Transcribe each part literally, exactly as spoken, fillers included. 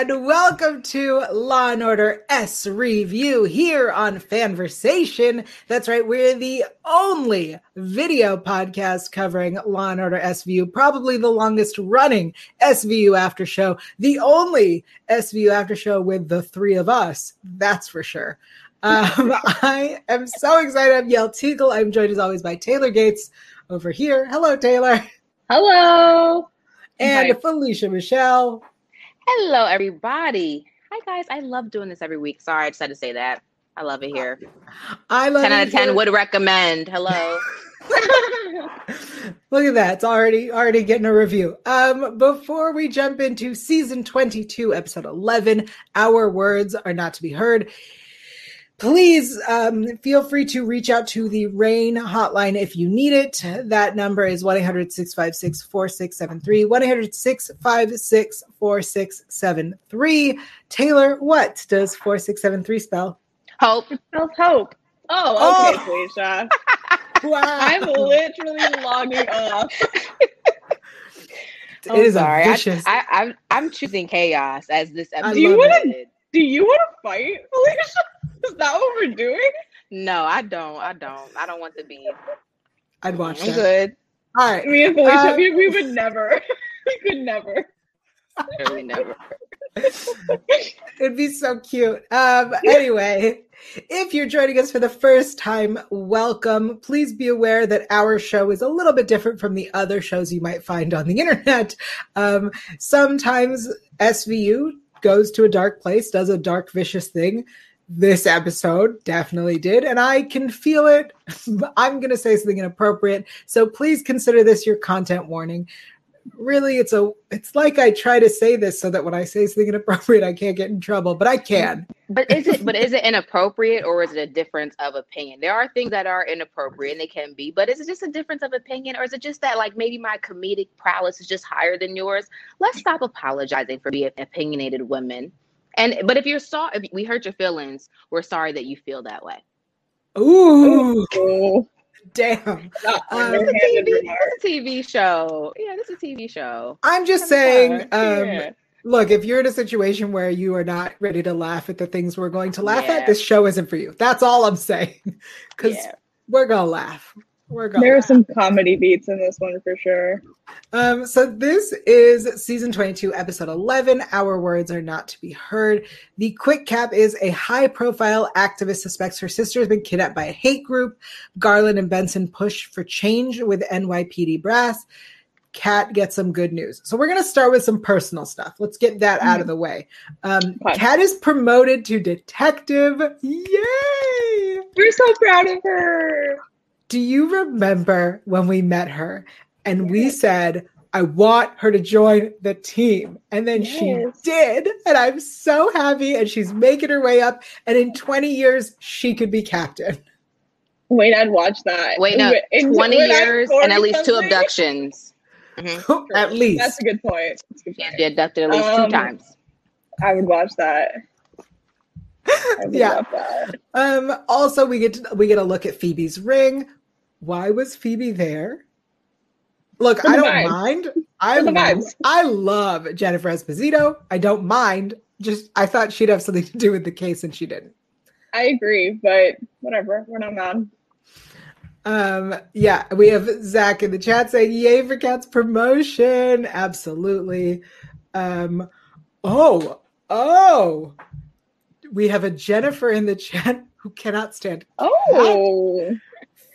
and welcome to Law and Order S Review here on FANVERSATION. That's right, we're the only video podcast covering Law and Order S V U, probably the longest running S V U after show, the only S V U after show with the three of us, that's for sure. Um, I am so excited. I'm Yael Tygiel. I'm joined as always by Taylor Gates over here. Hello, Taylor. Hello. And hi. Felicia Michelle. Hello, everybody. Hi, guys. I love doing this every week. Sorry, I just had to say that. I love it here. I love ten it out of ten here. Would recommend. Hello. Look at that. It's already already getting a review. Um, before we jump into season twenty-two, episode eleven, Our Words Are Not to Be Heard, please um, feel free to reach out to the RAINN hotline if you need it. That number is one eight hundred, six five six, four six seven three, one eight hundred, six five six, four six seven three. Taylor, what does four six seven three spell? Hope. It spells hope. Oh, okay, Felicia. Oh. Wow. I'm literally logging off. It I'm is sorry. A vicious. I, I, I'm, I'm choosing chaos as this episode. Do you want to Do you want to fight, Felicia? Is that what we're doing? No, I don't. I don't. I don't want to be. I'd watch I'm that. Good. All right. Me and Felicia, um, we, we would never. We could never. Really never. It'd be so cute. Um, anyway, if you're joining us for the first time, welcome. Please be aware that our show is a little bit different from the other shows you might find on the internet. Um, sometimes S V U goes to a dark place, does a dark, vicious thing. This episode definitely did, and I can feel it. I'm going to say something inappropriate, so please consider this your content warning. Really, it's a it's like I try to say this so that when I say something inappropriate, I can't get in trouble, but I can. But is it but is it inappropriate, or is it a difference of opinion? There are things that are inappropriate, and they can be, but is it just a difference of opinion, or is it just that, like, maybe my comedic prowess is just higher than yours? Let's stop apologizing for being opinionated women. And but if you're so, if we hurt your feelings, we're sorry that you feel that way. Ooh, ooh. Damn! This um, is a T V, it's a T V show. Yeah, this is a T V show. I'm just I'm saying. Um, yeah. Look, if you're in a situation where you are not ready to laugh at the things we're going to laugh yeah. at, this show isn't for you. That's all I'm saying. Because yeah. we're gonna laugh. We're gonna. There laugh. Are some comedy beats in this one for sure. Um, so this is season twenty-two, episode eleven, Our Words Are Not to Be Heard. The quick cap is a high-profile activist suspects her sister has been kidnapped by a hate group. Garland and Benson push for change with N Y P D brass. Kat gets some good news. So we're going to start with some personal stuff. Let's get that mm-hmm. out of the way. Um, Kat is promoted to detective. Yay! We're so proud of her. Do you remember when we met her? And we said, I want her to join the team. And then yes. she did. And I'm so happy. And she's making her way up. And in twenty years, she could be captain. Wait, I'd watch that. Wait, no. In twenty years and at least something? two abductions. Mm-hmm. At least. That's a good point. That's a good point. She abducted at least um, two times. I would watch that. I would yeah. love that. Um, also, we get, to, we get a look at Phoebe's ring. Why was Phoebe there? Look, I don't vibes. mind. I love, I love Jennifer Esposito. I don't mind. Just I thought she'd have something to do with the case, and she didn't. I agree, but whatever. We're not mad. Um, yeah, we have Zach in the chat saying, yay for Kat's promotion. Absolutely. Um, oh, oh. We have a Jennifer in the chat who cannot stand. Oh. Kat.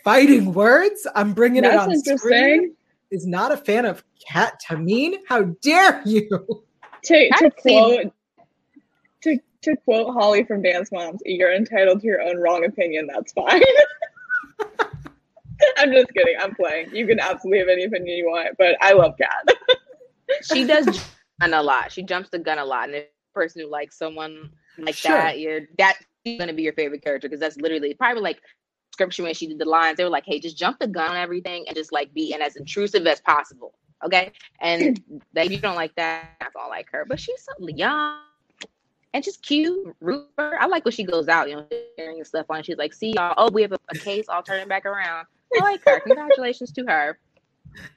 Fighting words. I'm bringing That's it on interesting. Screen. Is not a fan of Kat Tamin. How dare you? To, to quote to, to quote Holly from Dance Moms, you're entitled to your own wrong opinion. That's fine. I'm just kidding. I'm playing. You can absolutely have any opinion you want, but I love Kat. She does jump the gun a lot. She jumps the gun a lot. And if a person who likes someone like sure. that, you're that's gonna be your favorite character because that's literally probably like. Description when she did the lines, they were like, hey, just jump the gun on everything and just like be in as intrusive as possible. Okay. And that you don't like that, I don't like her. But she's so young and just cute. Root for her. I like when she goes out, you know, sharing stuff on. She's like, see y'all, oh, we have a, a case all turning back around. I like her. Congratulations to her.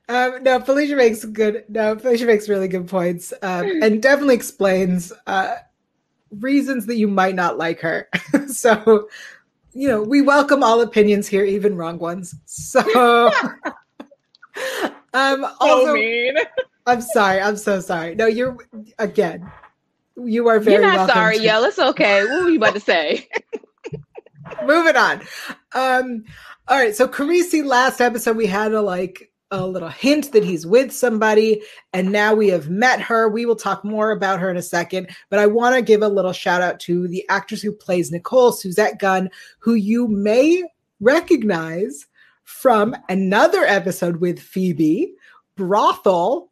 Um, no, Felicia makes good. No, Felicia makes really good points, um, and definitely explains uh, reasons that you might not like her. So, you know, we welcome all opinions here, even wrong ones. So, um, also, so mean. I'm sorry. I'm so sorry. No, you're again. You are very. You're not sorry, to- Yael. It's okay. What were you about to say? Moving on. Um, all right. So, Carisi, last episode we had a like. a little hint that he's with somebody, and now we have met her. We will talk more about her in a second, but I want to give a little shout out to the actress who plays Nicole, Suzette Gunn, who you may recognize from another episode with Phoebe, Brothel.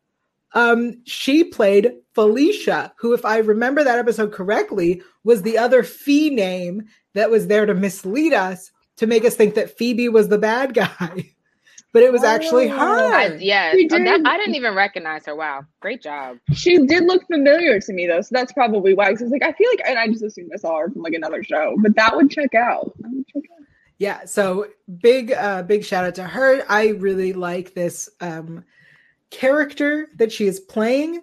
Um, she played Felicia, who, if I remember that episode correctly, was the other fee name that was there to mislead us, to make us think that Phoebe was the bad guy. But it was actually oh, her. I, yes. Did. Oh, that, I didn't even recognize her. Wow. Great job. She did look familiar to me, though. So that's probably why. Because I was like, I feel like, and I just assumed I saw her from like another show. But that would check out. That would check out. Yeah. So big, uh, big shout out to her. I really like this um, character that she is playing.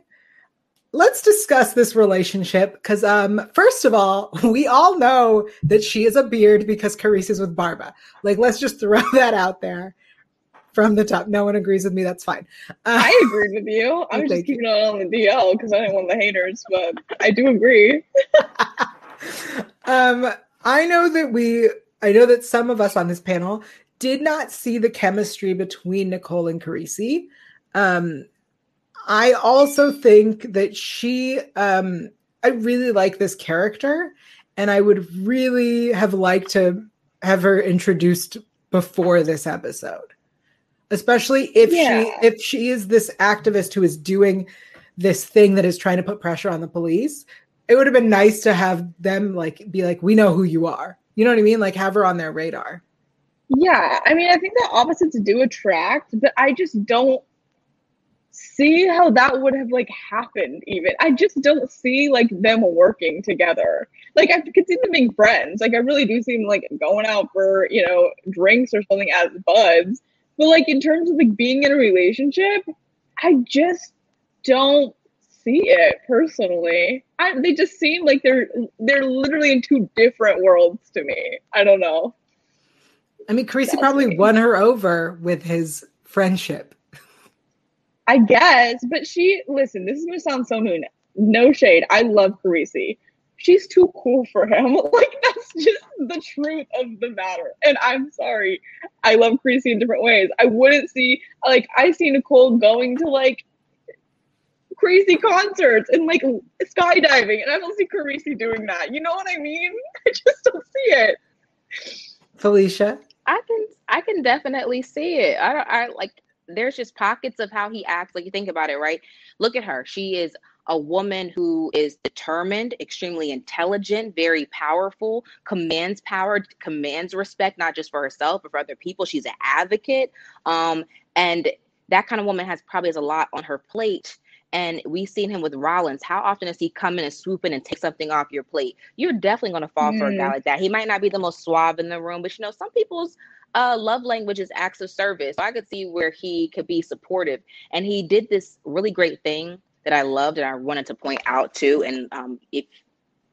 Let's discuss this relationship. Because um, first of all, we all know that she is a beard because Carisi's with Barba. Like, let's just throw that out there. From the top. No one agrees with me. That's fine. Uh, I agreed with you. I was just keeping it on the D L because I didn't want the haters, but I do agree. um, I know that we, I know that some of us on this panel did not see the chemistry between Nicole and Carisi. Um, I also think that she, um, I really like this character, and I would really have liked to have her introduced before this episode. Especially if yeah. she if she is this activist who is doing this thing that is trying to put pressure on the police, it would have been nice to have them like be like, we know who you are. You know what I mean? Like have her on their radar. Yeah. I mean, I think the opposites do attract, but I just don't see how that would have like happened even. I just don't see like them working together. Like I could see them being friends. Like I really do see them like going out for, you know, drinks or something as buds. But, like, in terms of, like, being in a relationship, I just don't see it, personally. I, they just seem like they're they're literally in two different worlds to me. I don't know. I mean, Carisi probably me. won her over with his friendship. I guess. But she, listen, this is going to sound so mean. No shade. I love Carisi. She's too cool for him. Like, that's just the truth of the matter. And I'm sorry. I love Carisi in different ways. I wouldn't see, like, I see Nicole going to, like, crazy concerts and, like, skydiving. And I don't see Carisi doing that. You know what I mean? I just don't see it. Felicia? I can I can definitely see it. I don't, I, like, there's just pockets of how he acts. Like, you think about it, right? Look at her. She is a woman who is determined, extremely intelligent, very powerful, commands power, commands respect, not just for herself, but for other people. She's an advocate. Um, and that kind of woman has probably has a lot on her plate. And we've seen him with Rollins. How often does he come in and swoop in and take something off your plate? You're definitely going to fall mm. for a guy like that. He might not be the most suave in the room, but you know, some people's Uh, love language is acts of service. So I could see where he could be supportive. And he did this really great thing that I loved and I wanted to point out too. And um, if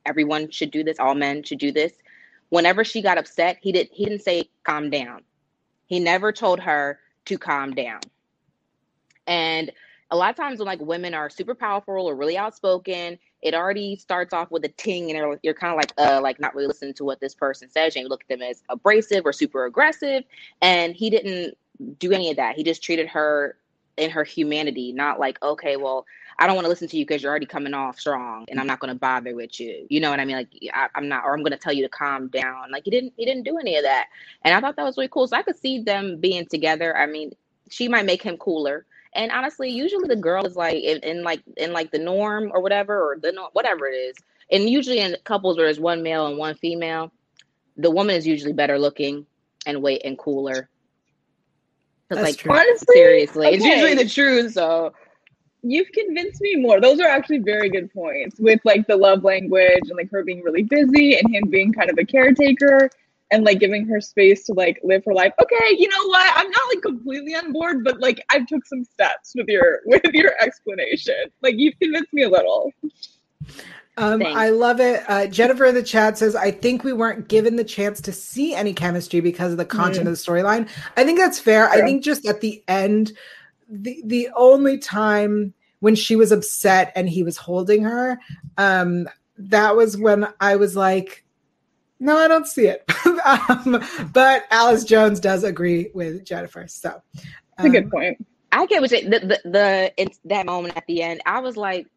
everyone should do this, all men should do this. Whenever she got upset, he, did, he didn't say, calm down. He never told her to calm down. And a lot of times when like women are super powerful or really outspoken, it already starts off with a ting, and you're kind of like, uh, like not really listening to what this person says. And you look at them as abrasive or super aggressive. And he didn't do any of that. He just treated her in her humanity, not like, okay, well, I don't want to listen to you because you're already coming off strong, and I'm not going to bother with you. You know what I mean? Like I, I'm not, or I'm going to tell you to calm down. Like he didn't, he didn't do any of that. And I thought that was really cool. So I could see them being together. I mean, she might make him cooler. And honestly, usually the girl is like in, in like in like the norm or whatever, or the norm, whatever it is. And usually in couples where there's one male and one female, the woman is usually better looking and weight and cooler. That's like, true. Honestly, seriously, okay. It's usually the truth. So you've convinced me more. Those are actually very good points with like the love language and like her being really busy and him being kind of a caretaker. and like giving her space to like live her life. Okay, you know what? I'm not like completely on board, but like I took some steps with your with your explanation. Like you've convinced me a little. Um, I love it. Uh, Jennifer in the chat says, I think we weren't given the chance to see any chemistry because of the content mm. of the storyline. I think that's fair. Yeah. I think just at the end, the the only time when she was upset and he was holding her, um, that was when I was like, no, I don't see it. um, but Alice Jones does agree with Jennifer. So um, that's a good point. I get what you the, the, the, it's that moment at the end. I was like,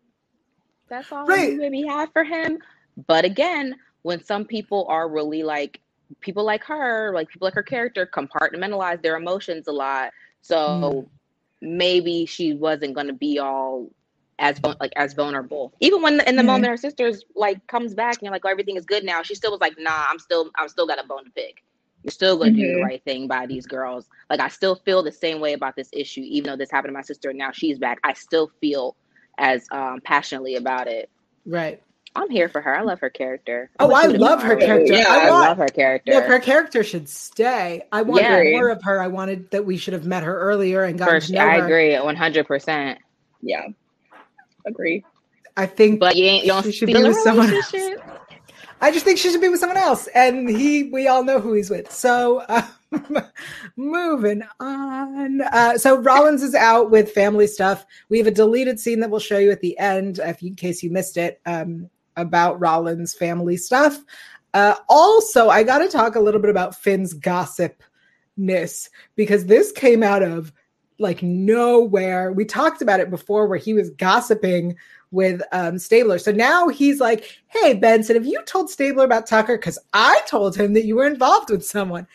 that's all right. We maybe have for him. But again, when some people are really like people like her, like people like her character compartmentalize their emotions a lot. So mm. maybe she wasn't going to be all as like as vulnerable. Even when in the mm. moment her sister's like comes back and you're like, oh, everything is good now. She still was like, nah, I'm still I'm still got a bone to pick. You're still going to mm-hmm. do the right thing by these girls. Like I still feel the same way about this issue, even though this happened to my sister and now she's back. I still feel as um passionately about it. Right. I'm here for her. I love her character. I oh, I love her character. Yeah, I, want, I love her character. Yeah, her character should stay. I wanted yeah. more of her. I wanted that we should have met her earlier and gotten First, to know I her. agree one hundred percent. Yeah. Agree. I think but you ain't you don't she should be with someone else. I just think she should be with someone else and he we all know who he's with. So uh, moving on. Uh, so Rollins is out with family stuff. We have a deleted scene that we'll show you at the end, if you, in case you missed it, um, about Rollins' family stuff. Uh, also, I got to talk a little bit about Finn's gossipness because this came out of like nowhere. We talked about it before where he was gossiping with um, Stabler. So now he's like, hey, Benson, have you told Stabler about Tucker? Because I told him that you were involved with someone.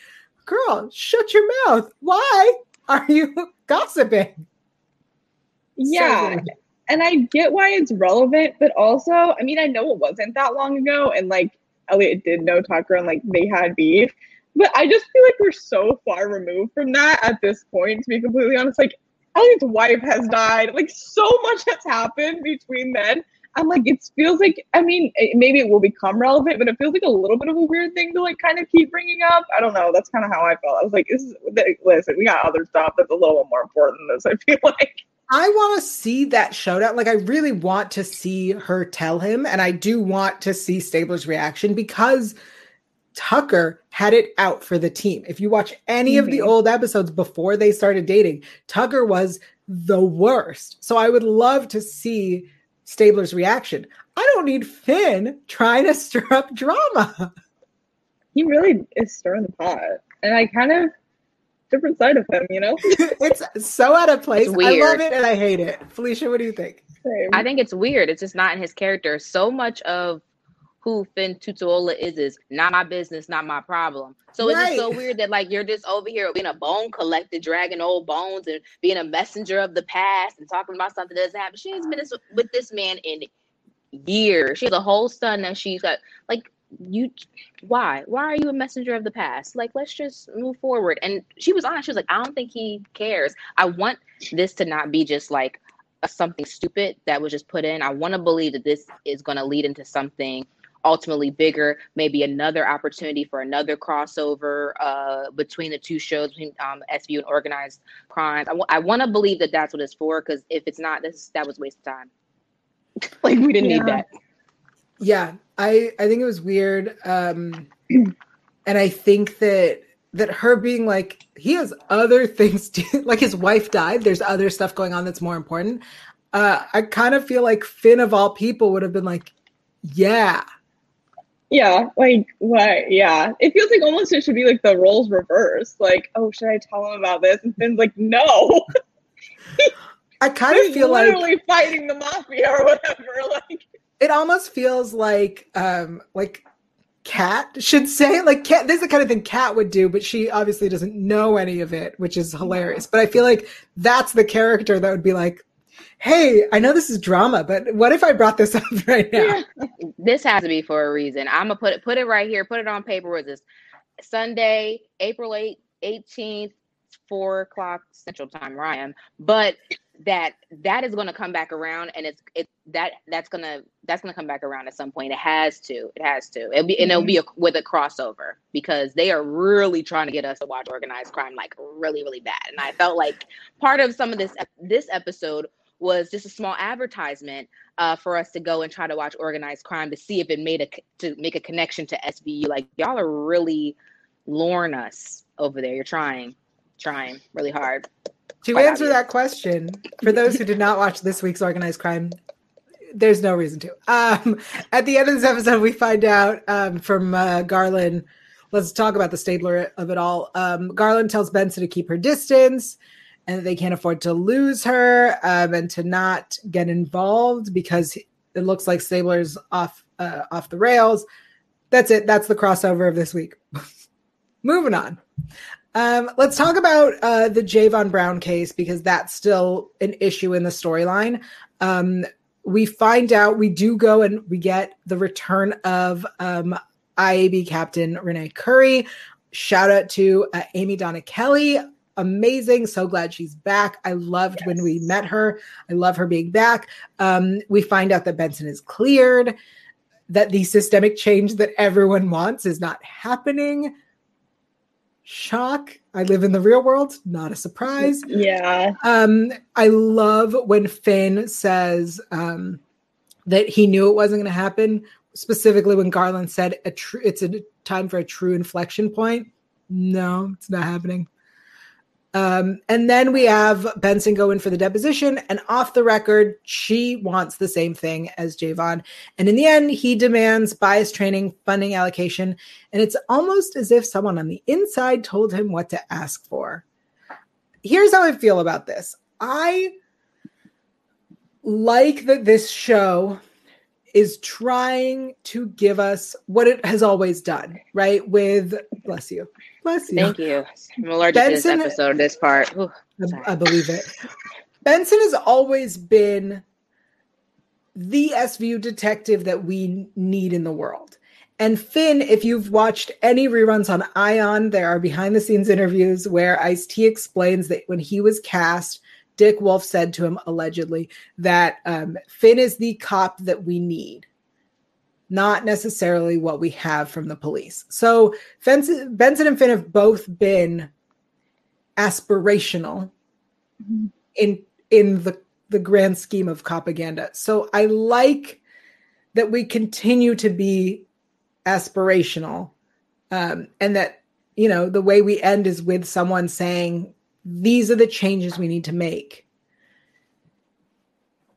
Girl, shut your mouth. Why are you gossiping? Yeah. So and I get why it's relevant, but also, I mean, I know it wasn't that long ago and like Elliot did know Tucker and like they had beef, but I just feel like we're so far removed from that at this point, to be completely honest. Like Elliot's wife has died. Like so much has happened between then. I'm like, it feels like, I mean, it, maybe it will become relevant, but it feels like a little bit of a weird thing to like kind of keep bringing up. I don't know. That's kind of how I felt. I was like, this is, listen, we got other stuff that's a little more important than this, I feel like. I want to see that showdown. Like, I really want to see her tell him, and I do want to see Stabler's reaction because Tucker had it out for the team. If you watch any mm-hmm. of the old episodes before they started dating, Tucker was the worst. So I would love to see Stabler's reaction. I don't need Finn trying to stir up drama. He really is stirring the pot. And I kind of, different side of him, you know? It's so out of place. I love it and I hate it. Felicia, what do you think? Same. I think it's weird. It's just not in his character. So much of who Finn Tutuola is is not my business, not my problem. So right. It's just so weird that like you're just over here being a bone collector, dragging old bones and being a messenger of the past and talking about something that doesn't happen. She has been this, with this man in years. She has a whole son that she's got. Like you, why? Why are you a messenger of the past? Like let's just move forward. And she was honest. She was like, I don't think he cares. I want this to not be just like a, something stupid that was just put in. I want to believe that this is going to lead into something ultimately bigger, maybe another opportunity for another crossover uh, between the two shows, between um, S V U and Organized Crime. I, w- I want to believe that that's what it's for, because if it's not, this that was a waste of time. Like, we didn't yeah. need that. Yeah, I, I think it was weird. Um, and I think that that her being like, he has other things to, like his wife died, there's other stuff going on that's more important. Uh, I kind of feel like Finn, of all people, would have been like, yeah. Yeah, like, what? Yeah. It feels like almost it should be like the roles reversed. Like, oh, should I tell him about this? And Finn's like, no. I kind of feel literally like literally fighting the mafia or whatever. Like, it almost feels like, um, like Kat should say, like, Kat, this is the kind of thing Kat would do, but she obviously doesn't know any of it, which is hilarious. But I feel like that's the character that would be like, hey, I know this is drama, but what if I brought this up right now? Yeah. This has to be for a reason. I'm gonna put it put it right here, put it on paper with this. Sunday, April eighteenth, four o'clock Central Time where I am. But that that is going to come back around, and it's it that that's gonna that's gonna come back around at some point. It has to. It has to. It'll be mm-hmm. and it'll be a, with a crossover, because they are really trying to get us to watch Organized Crime like really really bad. And I felt like part of some of this this episode was just a small advertisement uh, for us to go and try to watch Organized Crime to see if it made a to make a connection to S V U. Like, y'all are really luring us over there. You're trying, trying really hard. To Quite answer obvious. that question, for those who did not watch this week's Organized Crime, there's no reason to. Um, at the end of this episode, we find out um, from uh, Garland. Let's talk about the Stabler of it all. Um, Garland tells Benson to keep her distance, and that they can't afford to lose her, um, and to not get involved because it looks like Stabler's off uh, off the rails. That's it. That's the crossover of this week. Moving on. Um, let's talk about uh, the Javon Brown case, because that's still an issue in the storyline. Um, we find out, we do go and we get the return of um, I A B Captain Renee Curry. Shout out to uh, Amy Donna Kelly. Amazing. So glad she's back. I loved yes. when we met her. I love her being back. Um, we find out that Benson is cleared, that the systemic change that everyone wants is not happening. Shock. I live in the real world. Not a surprise. Yeah. Um, I love when Finn says um, that he knew it wasn't going to happen, specifically when Garland said a tr- it's a time for a true inflection point. No, it's not happening. Um, and then we have Benson go in for the deposition, and off the record, she wants the same thing as Javon. And in the end, he demands bias training, funding allocation, and it's almost as if someone on the inside told him what to ask for. Here's how I feel about this. I like that this show is trying to give us what it has always done, right? With, bless you. Bless you. Thank you. I'm allergic Benson, to this episode, this part. Ooh, I, I believe it. Benson has always been the S V U detective that we need in the world. And Finn, if you've watched any reruns on Ion, there are behind-the-scenes interviews where Ice-T explains that when he was cast, Dick Wolf said to him, allegedly, that um, Finn is the cop that we need, not necessarily what we have from the police. So Benson, Benson and Finn have both been aspirational mm-hmm. in in the, the grand scheme of propaganda. So I like that we continue to be aspirational, um, and that, you know, the way we end is with someone saying, these are the changes we need to make.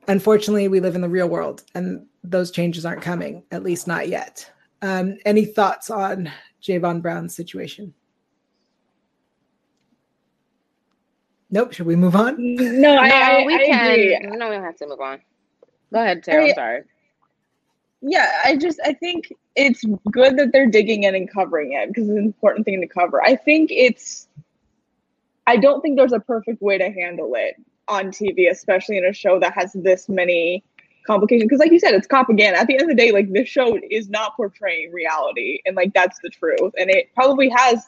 Unfortunately, we live in the real world, and those changes aren't coming, at least not yet. Um, any thoughts on Javon Brown's situation? Nope. Should we move on? No, I, no, we I, can. Agree. No, we don't have to move on. Go ahead, Sarah. I, I'm sorry. Yeah, I just I think it's good that they're digging in and covering it, because it's an important thing to cover. I think it's. I don't think there's a perfect way to handle it on T V, especially in a show that has this many complications. Because like you said, it's propaganda. At the end of the day, like, this show is not portraying reality. And like, that's the truth. And it probably has,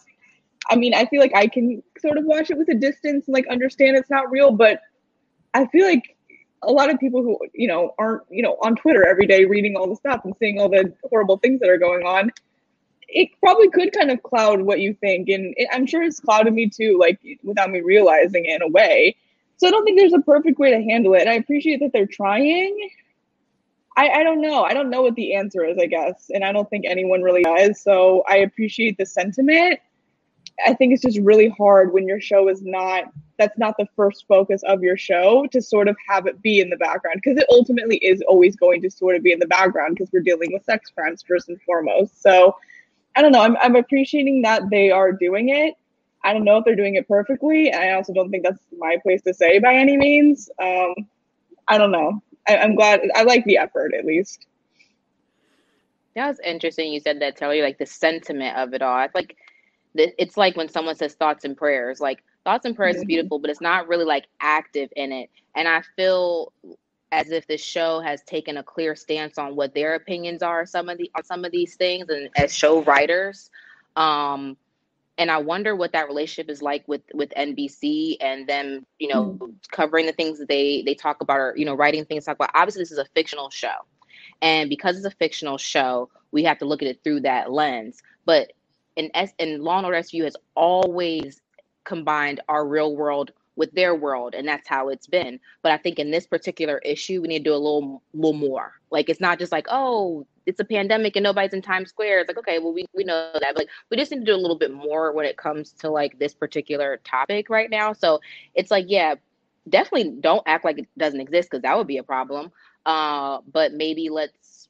I mean, I feel like I can sort of watch it with a distance and like understand it's not real. But I feel like a lot of people who, you know, aren't, you know, on Twitter every day reading all the stuff and seeing all the horrible things that are going on, it probably could kind of cloud what you think. And it, I'm sure it's clouded me too, like, without me realizing it in a way. So I don't think there's a perfect way to handle it. And I appreciate that they're trying. I, I don't know. I don't know what the answer is, I guess. And I don't think anyone really does. So I appreciate the sentiment. I think it's just really hard when your show is not, that's not the first focus of your show, to sort of have it be in the background. Because it ultimately is always going to sort of be in the background, because we're dealing with sex crimes first and foremost. So I don't know. I'm I'm appreciating that they are doing it. I don't know if they're doing it perfectly. And I also don't think that's my place to say by any means. Um, I don't know. I, I'm glad. I like the effort, at least. That was interesting. You said that, Taylor, like the sentiment of it all. It's like, it's like when someone says thoughts and prayers, like thoughts and prayers mm-hmm. is beautiful, but it's not really like active in it. And I feel as if the show has taken a clear stance on what their opinions are some of the on some of these things, and as show writers, um, And I wonder what that relationship is like with, with N B C and them, you know, mm-hmm. covering the things that they, they talk about, or, you know, writing things, talk about. Obviously, this is a fictional show. And because it's a fictional show, we have to look at it through that lens. But in, S- in Law and Order S V U has always combined our real world with their world, and that's how it's been. But I think in this particular issue, we need to do a little, little more. Like, it's not just like, oh, it's a pandemic and nobody's in Times Square. It's like, okay, well, we, we know that. But like, we just need to do a little bit more when it comes to, like, this particular topic right now. So it's like, yeah, definitely don't act like it doesn't exist, because that would be a problem. Uh, but maybe let's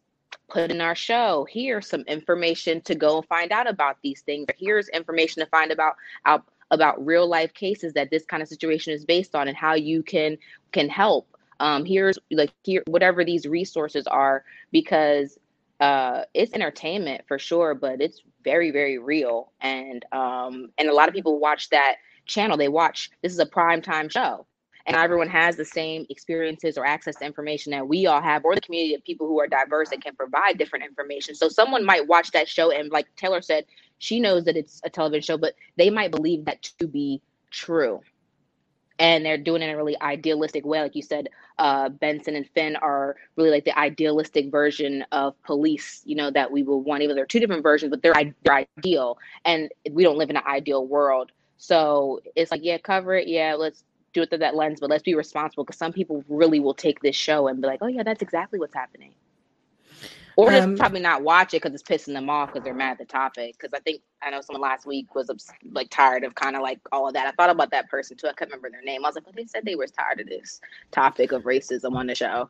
put in our show, here's some information to go and find out about these things. Here's information to find about out, about real life cases that this kind of situation is based on, and how you can can help. Um, here's like here whatever these resources are, because uh, it's entertainment for sure, but it's very, very real. And um, and a lot of people watch that channel. They watch, this is a primetime show. And everyone has the same experiences or access to information that we all have, or the community of people who are diverse and can provide different information. So someone might watch that show, and like Taylor said, she knows that it's a television show, but they might believe that to be true. And they're doing it in a really idealistic way. Like you said, uh, Benson and Finn are really like the idealistic version of police, you know, that we will want. Even they're two different versions, but they're, they're ideal. And we don't live in an ideal world. So it's like, yeah, cover it. Yeah, let's do it through that lens, but let's be responsible, because some people really will take this show and be like, oh yeah, that's exactly what's happening. Or just um, probably not watch it because it's pissing them off, because they're mad at the topic. Because I think, I know someone last week was like tired of kind of like all of that. I thought about that person too. I couldn't remember their name. I was like, well, they said they were tired of this topic of racism on the show.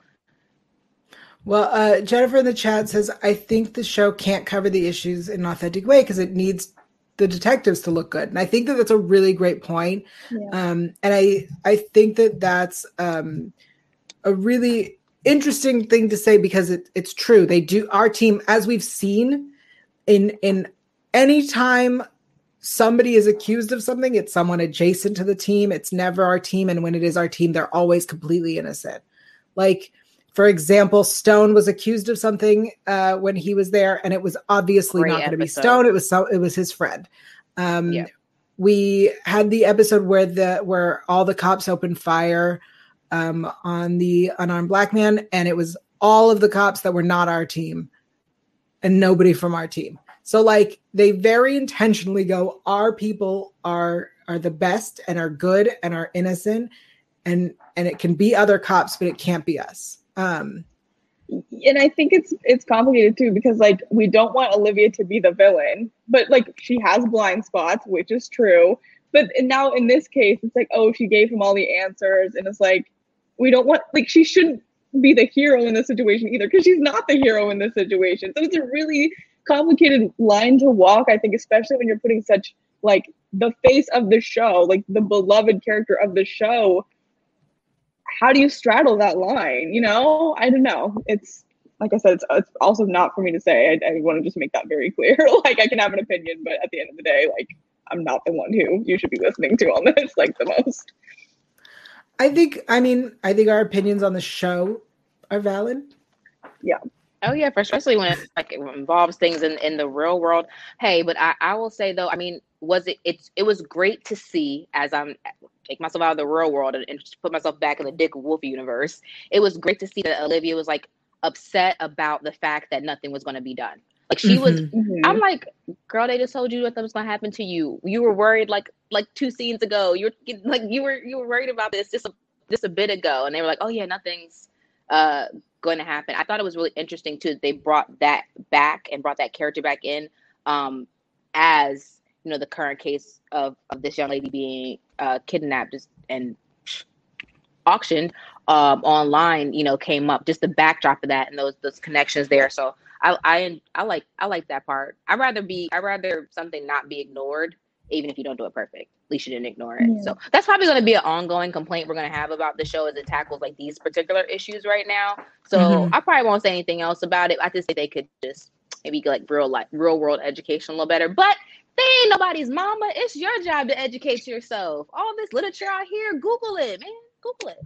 Well, uh, Jennifer in the chat says, I think the show can't cover the issues in an authentic way because it needs the detectives to look good. And I think that that's a really great point. Yeah. Um, and I, I think that that's um, a really interesting thing to say, because it, it's true. They do, our team, as we've seen in, in any time somebody is accused of something, it's someone adjacent to the team. It's never our team. And when it is our team, they're always completely innocent. Like, for example, Stone was accused of something uh, when he was there, and it was obviously Great not going to be Stone. It was so, it was his friend. Um, yeah. We had the episode where the where all the cops opened fire um, on the unarmed black man, and it was all of the cops that were not our team, and nobody from our team. So, like, they very intentionally go, our people are are the best and are good and are innocent, and and it can be other cops, but it can't be us. Um, and I think it's it's complicated too, because like, we don't want Olivia to be the villain, but like, she has blind spots, which is true. But now in this case, it's like, oh, she gave him all the answers, and it's like, we don't want, like, she shouldn't be the hero in this situation either, because she's not the hero in this situation. So it's a really complicated line to walk, I think, especially when you're putting such like the face of the show, like the beloved character of the show. How do you straddle that line? You know, I don't know. It's like I said, it's, it's also not for me to say. I, I want to just make that very clear. Like, I can have an opinion, but at the end of the day, like, I'm not the one who you should be listening to on this, like, the most. I think, I mean, I think our opinions on the show are valid. Yeah. Oh yeah. For, especially when it's like, it involves things in, in the real world. Hey, but I, I will say though, I mean, was it, it's, it was great to see, as I'm take myself out of the real world and, and just put myself back in the Dick Wolf universe. It was great to see that Olivia was like upset about the fact that nothing was going to be done. Like, she mm-hmm. was, mm-hmm. I'm like, girl, they just told you what was going to happen to you. You were worried like, like two scenes ago. You're like, you were, you were worried about this just a, just a bit ago. And they were like, oh yeah, nothing's uh, going to happen. I thought it was really interesting too, that they brought that back and brought that character back in um, as, you know, the current case of, of this young lady being uh, kidnapped and auctioned um, online, you know, came up. Just the backdrop of that and those those connections there. So I I, I like I like that part. I'd rather be I'd rather something not be ignored, even if you don't do it perfect. At least you didn't ignore it. Yeah. So that's probably going to be an ongoing complaint we're going to have about the show, as it tackles like these particular issues right now. So mm-hmm. I probably won't say anything else about it. I just think they could just maybe get like real like real world education a little better, but. They ain't nobody's mama. It's your job to educate yourself. All this literature out here, Google it, man. Google it.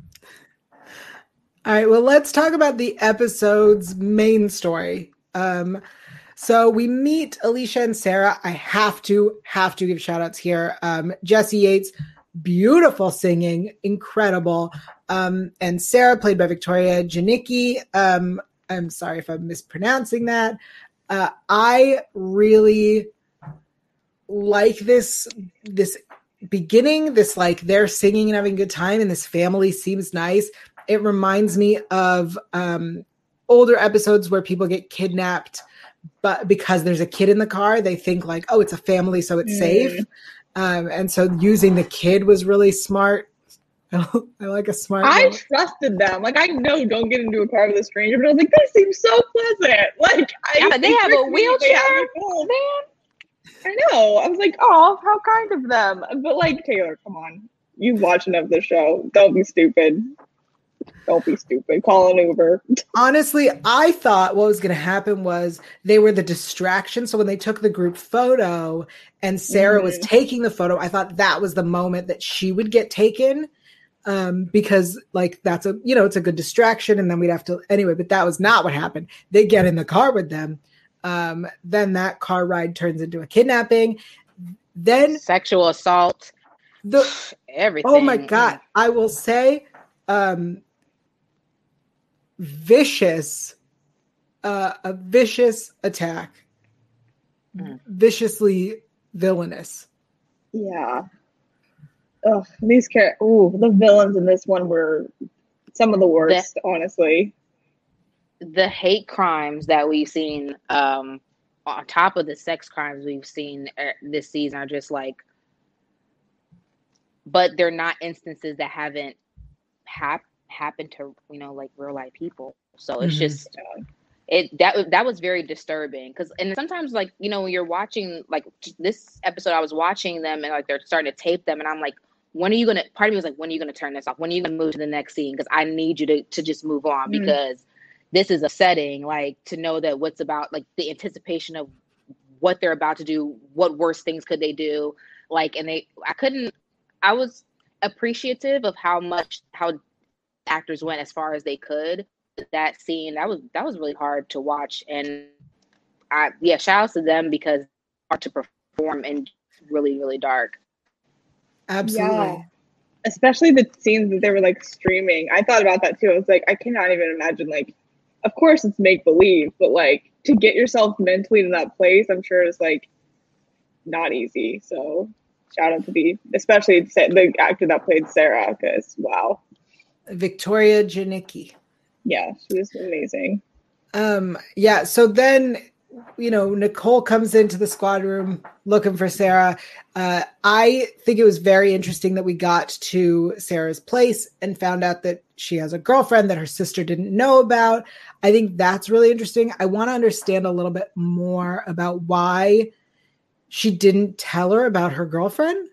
All right, well, let's talk about the episode's main story. Um, So we meet Alicia and Sarah. I have to, have to give shout outs here. Um, Jesse Yates, beautiful singing, incredible. Um, and Sarah, played by Victoria Janicki. Um, I'm sorry if I'm mispronouncing that. Uh, I really like this, this beginning, this like they're singing and having a good time, and this family seems nice. It reminds me of um, older episodes where people get kidnapped, but because there's a kid in the car, they think like, oh, it's a family, so it's mm. safe. Um, and so using the kid was really smart. I like a smart I moment. Trusted them. Like, I know don't get into a car with a stranger, but I was like, they seem so pleasant. Like, yeah, I they have a wheelchair. They have a pool, man. I know. I was like, oh, how kind of them. But like, Taylor, come on. You've watched enough of the show. Don't be stupid. Don't be stupid. Call an Uber. Honestly, I thought what was going to happen was they were the distraction. So when they took the group photo and Sarah mm. was taking the photo, I thought that was the moment that she would get taken. Um, because like that's a, you know, it's a good distraction, and then we'd have to anyway, but that was not what happened. They get in the car with them. Um, then that car ride turns into a kidnapping. Then sexual assault, the everything. Oh my God. I will say, um, vicious, uh, a vicious attack, mm. viciously villainous. Yeah. Ugh, these car- Ooh, the villains in this one were some of the worst, the, honestly. The hate crimes that we've seen, um, on top of the sex crimes we've seen er, this season, are just like, but they're not instances that haven't hap- happened to, you know, like real life people. So mm-hmm. it's just uh, it that that was very disturbing, because and sometimes like, you know, when you're watching like this episode, I was watching them and like they're starting to tape them, and I'm like, when are you going to, part of me was like, when are you going to turn this off? When are you going to move to the next scene? Because I need you to, to just move on, mm-hmm. because this is upsetting, like to know that what's about, like the anticipation of what they're about to do, what worse things could they do? Like, and they, I couldn't, I was appreciative of how much, how actors went as far as they could. That scene, that was, that was really hard to watch. And I, yeah, shout out to them, because it's hard to perform and really, really dark. Absolutely. Yeah. Especially the scenes that they were like streaming. I thought about that too. I was like, I cannot even imagine, like, of course it's make believe, but like to get yourself mentally to that place, I'm sure it's like not easy. So shout out to the, especially the actor that played Sarah, because wow. Victoria Janicki. Yeah, she was amazing. Um, yeah. So then, you know, Nicole comes into the squad room looking for Sarah. Uh, I think it was very interesting that we got to Sarah's place and found out that she has a girlfriend that her sister didn't know about. I think that's really interesting. I want to understand a little bit more about why she didn't tell her about her girlfriend.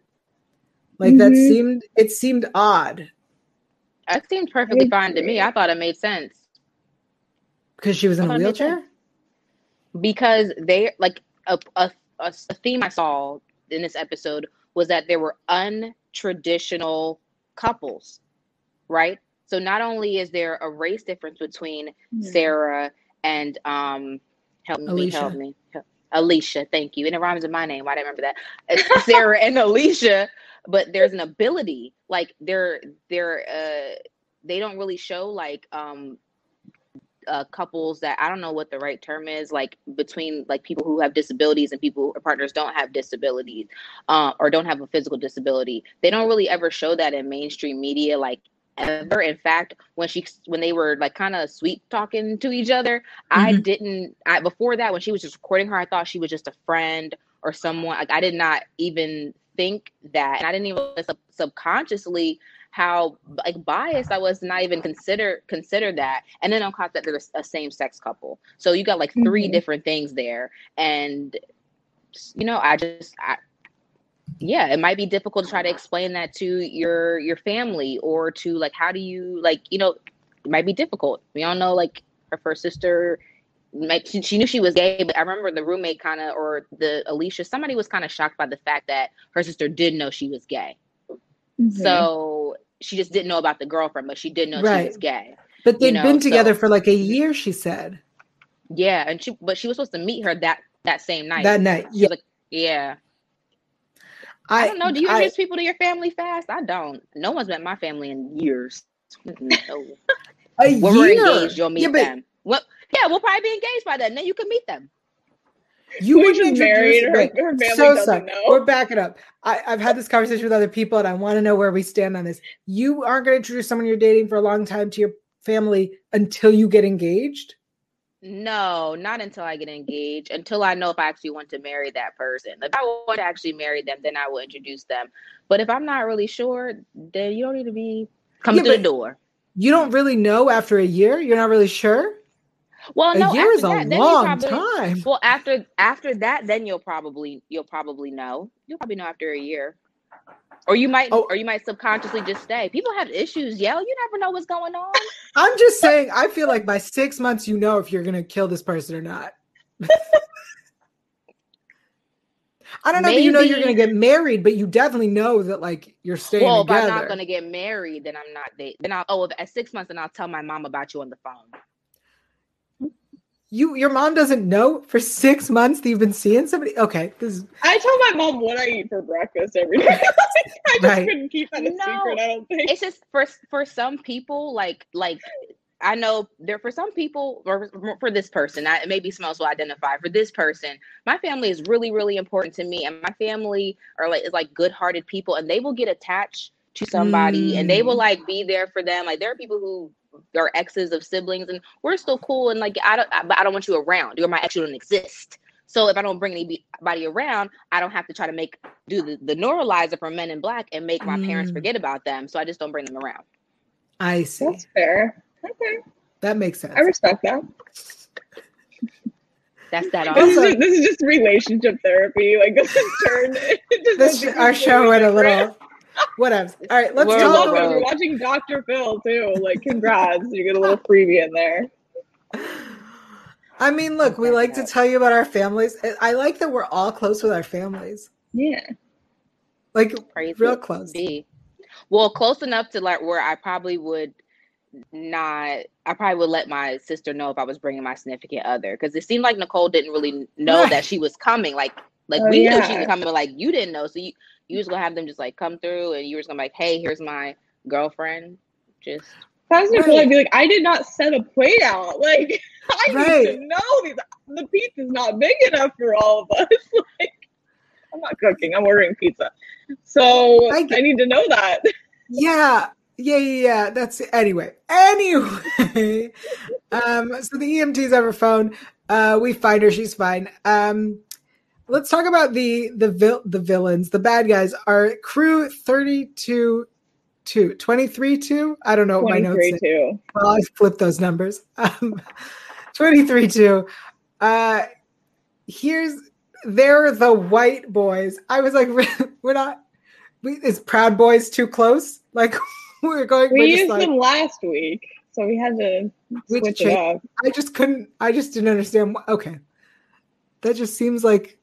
Like mm-hmm. that seemed, it seemed odd. That seemed perfectly fine to me. I thought it made sense. Because she was in a wheelchair? Because they, like, a, a, a theme I saw in this episode was that there were untraditional couples, right? So not only is there a race difference between mm-hmm. Sarah and, um, help me, Alicia. help me, help, Alicia, thank you. And it rhymes with my name. I didn't remember that. Sarah and Alicia. But there's an ability, like they're they're uh, they don't really show like um, uh, couples that, I don't know what the right term is, like between like people who have disabilities and people or partners don't have disabilities, uh, or don't have a physical disability. They don't really ever show that in mainstream media, like ever. In fact, when she when they were like kind of sweet talking to each other, mm-hmm. I didn't. I before that when she was just recording her, I thought she was just a friend or someone. Like I did not even. think that, and I didn't even realize sub- subconsciously how like biased I was to not even consider consider that. And then on top of that, there's a same-sex couple, so you got like three mm-hmm. different things there, and you know, I just, I, yeah, it might be difficult to try to explain that to your your family or to like, how do you like, you know, it might be difficult. We all know like her first sister. Like she, she knew she was gay, but I remember the roommate kind of, or the Alicia, somebody was kind of shocked by the fact that her sister did know she was gay. Mm-hmm. So she just didn't know about the girlfriend, but she did know right. she was gay. But they'd you know? been together so, for like a year, she said. Yeah, and she but she was supposed to meet her that that same night. That night, yeah. Like, yeah. I, I don't know. Do you I, introduce people to your family fast? I don't. No one's met my family in years. No. a when year. We're engaged, you'll meet yeah, but, them. Well, yeah, we'll probably be engaged by then. Then you can meet them. You were just married. Her, her family so doesn't sorry. know. We're backing up. I, I've had this conversation with other people, and I want to know where we stand on this. You aren't going to introduce someone you're dating for a long time to your family until you get engaged? No, not until I get engaged. Until I know if I actually want to marry that person. If I want to actually marry them, then I will introduce them. But if I'm not really sure, then you don't need to be coming yeah, through the door. You don't really know after a year? You're not really sure? Well, no, a year is a that, long probably, time. Well, after after that, then you'll probably you'll probably know. You'll probably know after a year, or you might oh. or you might subconsciously just stay. People have issues, Yael. You never know what's going on. I'm just saying. I feel like by six months, you know if you're gonna kill this person or not. I don't know Maybe. if you know you're gonna get married, but you definitely know that like you're staying well, together. Well, if I'm not gonna get married, then I'm not. Then I'll oh, at six months, then I'll tell my mom about you on the phone. You, your mom doesn't know for six months that you've been seeing somebody? Okay. This is... I tell my mom what I eat for breakfast every day. I just right. couldn't keep that a no, secret, I don't think. It's just for for some people, like, like I know there for some people, or for this person, I, it maybe smells will identify, for this person, my family is really, really important to me. And my family are like is like good-hearted people, and they will get attached to somebody, mm. and they will, like, be there for them. Like, there are people who... Or exes of siblings, and we're still cool. And like, I don't, but I, I don't want you around. You're my ex, you don't exist. So if I don't bring anybody around, I don't have to try to make do the, the neuralizer for Men in Black and make my mm. parents forget about them. So I just don't bring them around. I see. That's fair. Okay, that makes sense. I respect that. That's that. Also. This, is just, this is just relationship therapy. Like this is turned. This like, our show went a little. Whatever. All right, let's go. We're watching Doctor Phil too. Like, congrats! You get a little freebie in there. I mean, look, we like to tell you about our families. I like that we're all close with our families. Yeah, like Crazy real close. Be. Well, close enough to like where I probably would not. I probably would let my sister know if I was bringing my significant other, because it seemed like Nicole didn't really know right. that she was coming. Like, like oh, we yeah. knew she was coming, but like you didn't know, so you. You just gonna have them just like come through, and you were just gonna be like, "Hey, here's my girlfriend." Just that was right. cool. I'd be like, "I did not set a plate out. Like, I right. need to know these. The pizza's not big enough for all of us. Like, I'm not cooking. I'm ordering pizza, so I, I need to know that." Yeah, yeah, yeah. That's it. anyway. Anyway, um, so the E M Ts have her phone. Uh, we find her. She's fine. Um. Let's talk about the the vil- the villains, the bad guys. Are crew thirty-two, two twenty-three, two. I don't know what my notes say. Two. Well, I flipped those numbers. Um, twenty-three, two. Uh, here's they're the white boys. I was like, we're not. We, is Proud Boys too close? Like we're going. We we're used like, them last week, so we had to switch it up. I just couldn't. I just didn't understand. Wh- okay, that just seems like.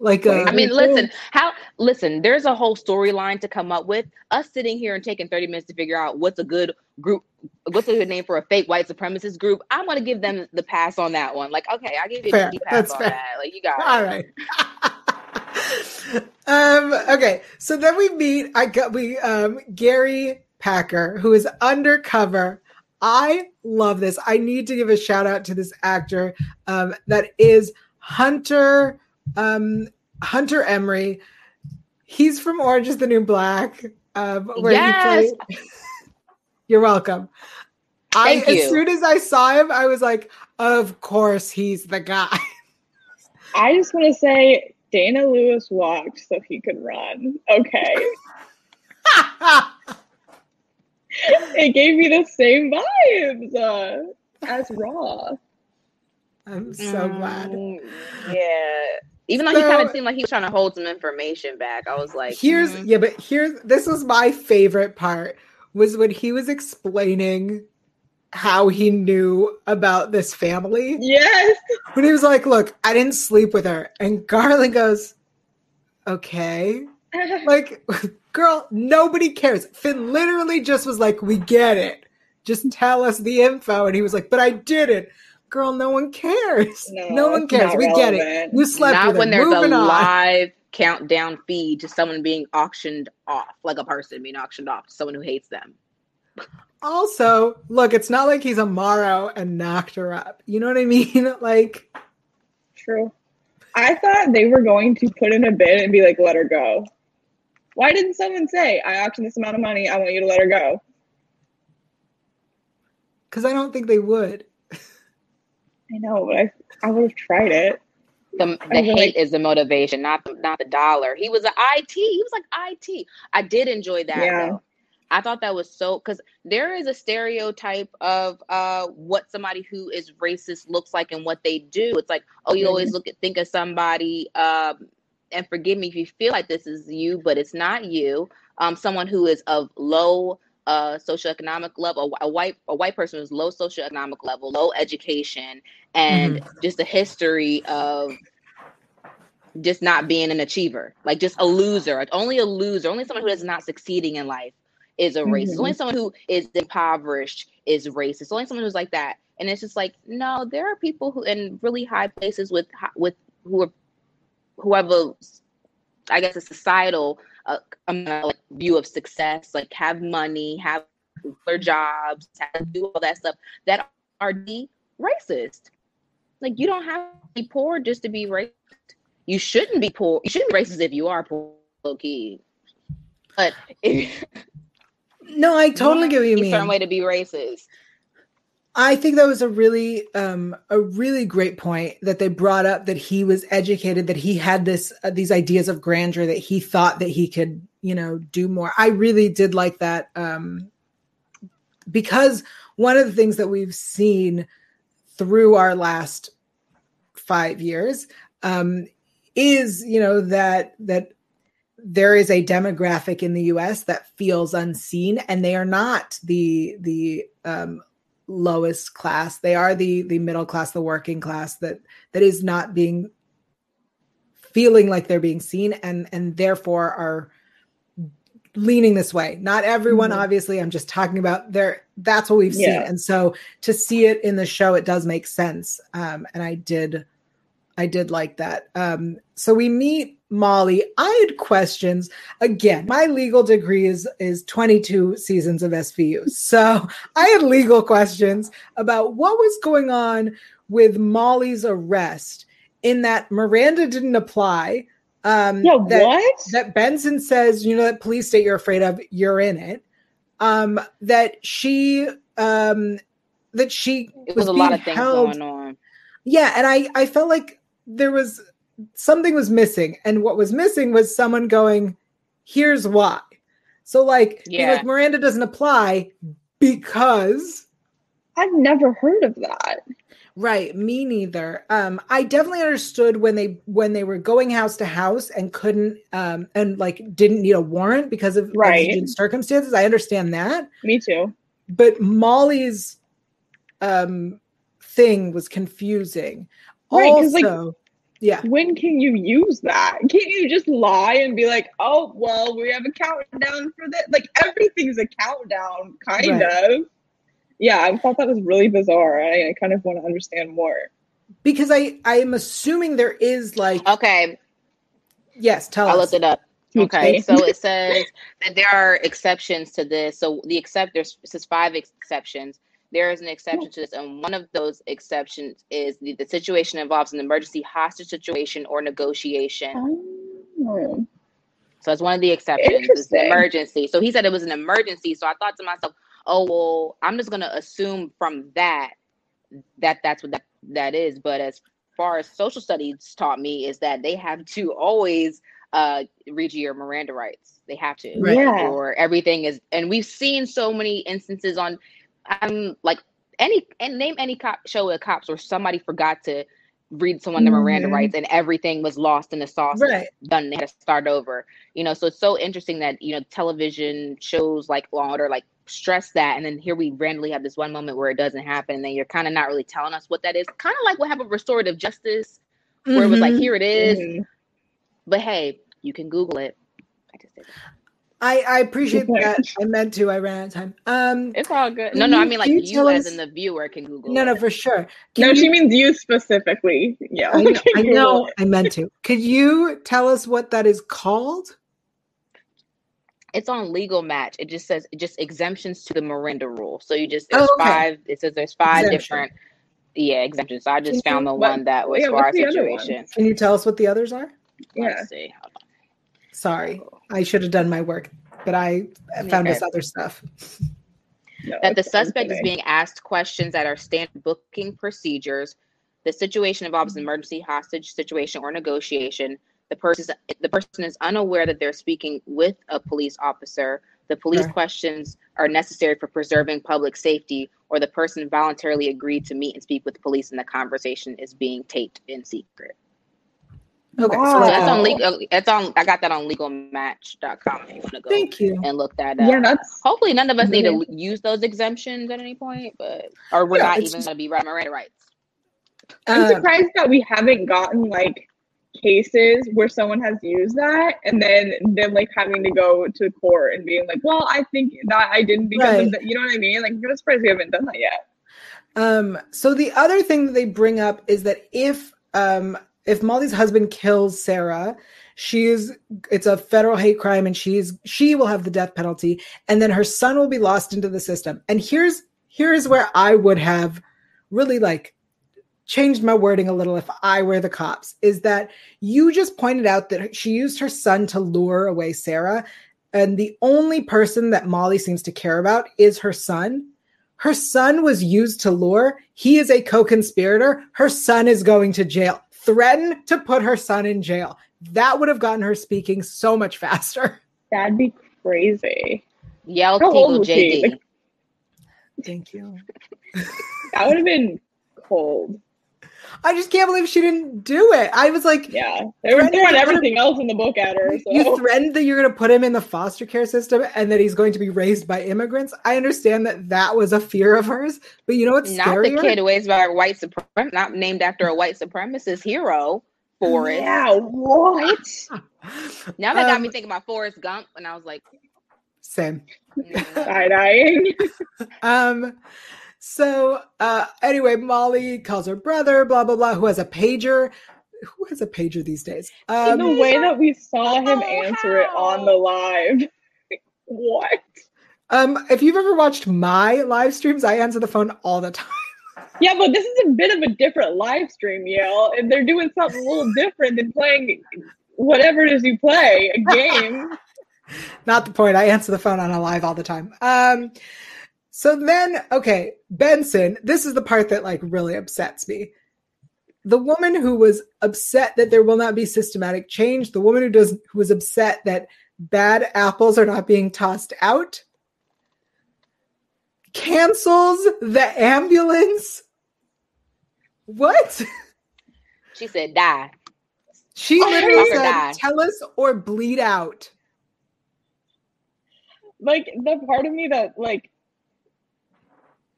Like, uh, I mean, listen, how, listen, there's a whole storyline to come up with. Us sitting here and taking thirty minutes to figure out what's a good group, what's a good name for a fake white supremacist group. I'm going to give them the pass on that one. Like, okay, I'll give you fair. a pass That's on fair. that. Like, you got it. All right. um, okay. So then we meet, I got, we, um, Gary Packer, who is undercover. I love this. I need to give a shout out to this actor, um, that is Hunter. Um, Hunter Emery, he's from Orange is the New Black. Um, where yes. he played. You're welcome. Thank I, you. As soon as I saw him, I was like, of course he's the guy. I just want to say Dana Lewis walked so he could run. Okay. It gave me the same vibes uh, as Raw. I'm so mm, glad. Yeah. Even though so, he kind of seemed like he was trying to hold some information back. I was like, here's, mm. yeah, but here's, this was my favorite part was when he was explaining how he knew about this family. Yes. When he was like, look, I didn't sleep with her. And Garland goes, okay. Like, girl, nobody cares. Finn literally just was like, we get it. Just tell us the info. And he was like, but I didn't. girl, no one cares. No, no one cares. We relevant. Get it. You slept not with when it. There's Moving a on. Live countdown feed to someone being auctioned off, like a person being auctioned off to someone who hates them. Also, look, it's not like he's a Morrow and knocked her up. You know what I mean? Like, true. I thought they were going to put in a bid and be like, let her go. Why didn't someone say, I auctioned this amount of money, I want you to let her go? Because I don't think they would. I know, but I, I would have tried it. The, the hate like, is the motivation, not the, not the dollar. He was an I T. He was like I T. I did enjoy that. Yeah. Though. I thought that was so, because there is a stereotype of uh, what somebody who is racist looks like and what they do. It's like, oh, you always look at, think of somebody, um, and forgive me if you feel like this is you, but it's not you. Um, someone who is of low uh, socioeconomic level, a, a white a white person who's low socioeconomic level, low education, and mm-hmm. just a history of just not being an achiever, like just a loser, like only a loser, only someone who is not succeeding in life is a racist. Mm-hmm. Only someone who is impoverished is racist. Only someone who's like that. And it's just like, no, there are people who in really high places with with who are who have a, I guess, a societal uh, like, view of success, like have money, have their jobs, have, do all that stuff that are de- racist. Like, you don't have to be poor just to be racist. You shouldn't be poor. You shouldn't be racist if you are poor, low key. But if no, I totally get what you mean. Certain way to be racist. I think that was a really, um, a really great point that they brought up, that he was educated, that he had this, uh, these ideas of grandeur, that he thought that he could, you know, do more. I really did like that, um, because one of the things that we've seen through our last five years um, is, you know, that that. There is a demographic in the U S that feels unseen, and they are not the the um, lowest class. They are the the middle class, the working class that that is not being feeling like they're being seen, and and therefore are leaning this way. Not everyone, mm-hmm. obviously. I'm just talking about there. That's what we've yeah. seen, and so to see it in the show, it does make sense. Um, and I did, I did like that. Um, so we meet Molly. I had questions. Again, my legal degree is, is twenty-two seasons of S V U. So I had legal questions about what was going on with Molly's arrest, in that Miranda didn't apply. Um, yeah, that, what? That Benson says, you know, that police state you're afraid of, you're in it. Um, that she, um, that she it was, was a lot of things held. Going on. Yeah. And I, I felt like there was, something was missing, and what was missing was someone going, here's why. So like, yeah. like Miranda doesn't apply because I've never heard of that. Right. Me neither. Um, I definitely understood when they, when they were going house to house and couldn't, um, and like didn't need a warrant because of right. circumstances. I understand that. Me too. But Molly's, um, thing was confusing. Right, also, like, yeah. When can you use that? Can't you just lie and be like, oh, well, we have a countdown for this? Like, everything's a countdown, kind right. of. Yeah, I thought that was really bizarre. I, I kind of want to understand more. Because I am assuming there is, like... Okay. Yes, tell I us. I looked it up. Okay, so it says that there are exceptions to this. So the except there's says five exceptions. There is an exception to this, and one of those exceptions is the, the situation involves an emergency hostage situation or negotiation. Oh. So it's one of the exceptions. It's an emergency. So he said it was an emergency. So I thought to myself, oh, well, I'm just going to assume from that that that's what that, that is. But as far as social studies taught me is that they have to always uh, read your Miranda rights. They have to. Right. Yeah. Or everything is. And we've seen so many instances on – I'm like any and name any cop show with cops where somebody forgot to read someone the Miranda mm-hmm. rights and everything was lost in the sauce. Right. Done. They had to start over. You know, so it's so interesting that, you know, television shows like Law and Order like stress that, and then here we randomly have this one moment where it doesn't happen, and then you're kind of not really telling us what that is. Kind of like what happened with restorative justice, where mm-hmm. it was like, here it is. Mm-hmm. But hey, you can Google it. I just did that. I, I appreciate that. I meant to. I ran out of time. Um, it's all good. No, no, I mean like you, you as us... in the viewer can Google. No, it. no, for sure. Can no, you... she means you specifically. Yeah, I know. I, know I meant to. Could you tell us what that is called? It's on Legal Match. It just says just exemptions to the Miranda rule. So you just there's oh, okay. five. It says there's five Exemption. different. Yeah, exemptions. So I just can found you, the what, one that was yeah, for our situation. Can you tell us what the others are? Yeah. Let's see. Hold on. Sorry, I should have done my work, but I found okay. this other stuff. No, that the suspect is being asked questions that are standard booking procedures. The situation involves an emergency hostage situation or negotiation. The person, the person is unaware that they're speaking with a police officer. The police sure. questions are necessary for preserving public safety, or the person voluntarily agreed to meet and speak with the police, and the conversation is being taped in secret. Okay, wow. So that's on legal. That's on. I got that on legal match dot com. If you want to go Thank you. and look that up. Yeah, that's. Hopefully, none of us yeah. need to use those exemptions at any point, but or we're yeah, not even just... going to be right Miranda rights. I'm um, surprised that we haven't gotten like cases where someone has used that, and then them like having to go to court and being like, "Well, I think that I didn't because right. of that." You know what I mean? Like, I'm surprised we haven't done that yet. Um. So the other thing that they bring up is that if um. if Molly's husband kills Sarah, she is, it's a federal hate crime and she is, she will have the death penalty, and then her son will be lost into the system. And here's, here's where I would have really like changed my wording a little if I were the cops, is that you just pointed out that she used her son to lure away Sarah. And the only person that Molly seems to care about is her son. Her son was used to lure. He is a co-conspirator. Her son is going to jail. Threaten to put her son in jail. That would have gotten her speaking so much faster. That'd be crazy. Yael Tygiel J D. Like, thank you. That would have been cold. I just can't believe she didn't do it. I was like, yeah, they were throwing everything else in the book at her. So. You threatened that you're going to put him in the foster care system and that he's going to be raised by immigrants. I understand that that was a fear of hers, but you know what's not scarier? The kid raised by a white supremacist, not named after a white supremacist hero. Forrest. Yeah, what? Now that um, got me thinking about Forrest Gump, and I was like, same. Side eyeing. um. So uh, anyway, Molly calls her brother, blah, blah, blah, who has a pager. Who has a pager these days? Um, In the way that we saw him answer it on the live. What? Um, if you've ever watched my live streams, I answer the phone all the time. Yeah, but this is a bit of a different live stream, Yael. And they're doing something a little different than playing whatever it is you play, a game. Not the point. I answer the phone on a live all the time. Um So then, okay, Benson, this is the part that like really upsets me. The woman who was upset that there will not be systematic change, the woman who does who was upset that bad apples are not being tossed out, cancels the ambulance. What? She said, die. She literally oh, said, die. Tell us or bleed out. Like the part of me that like,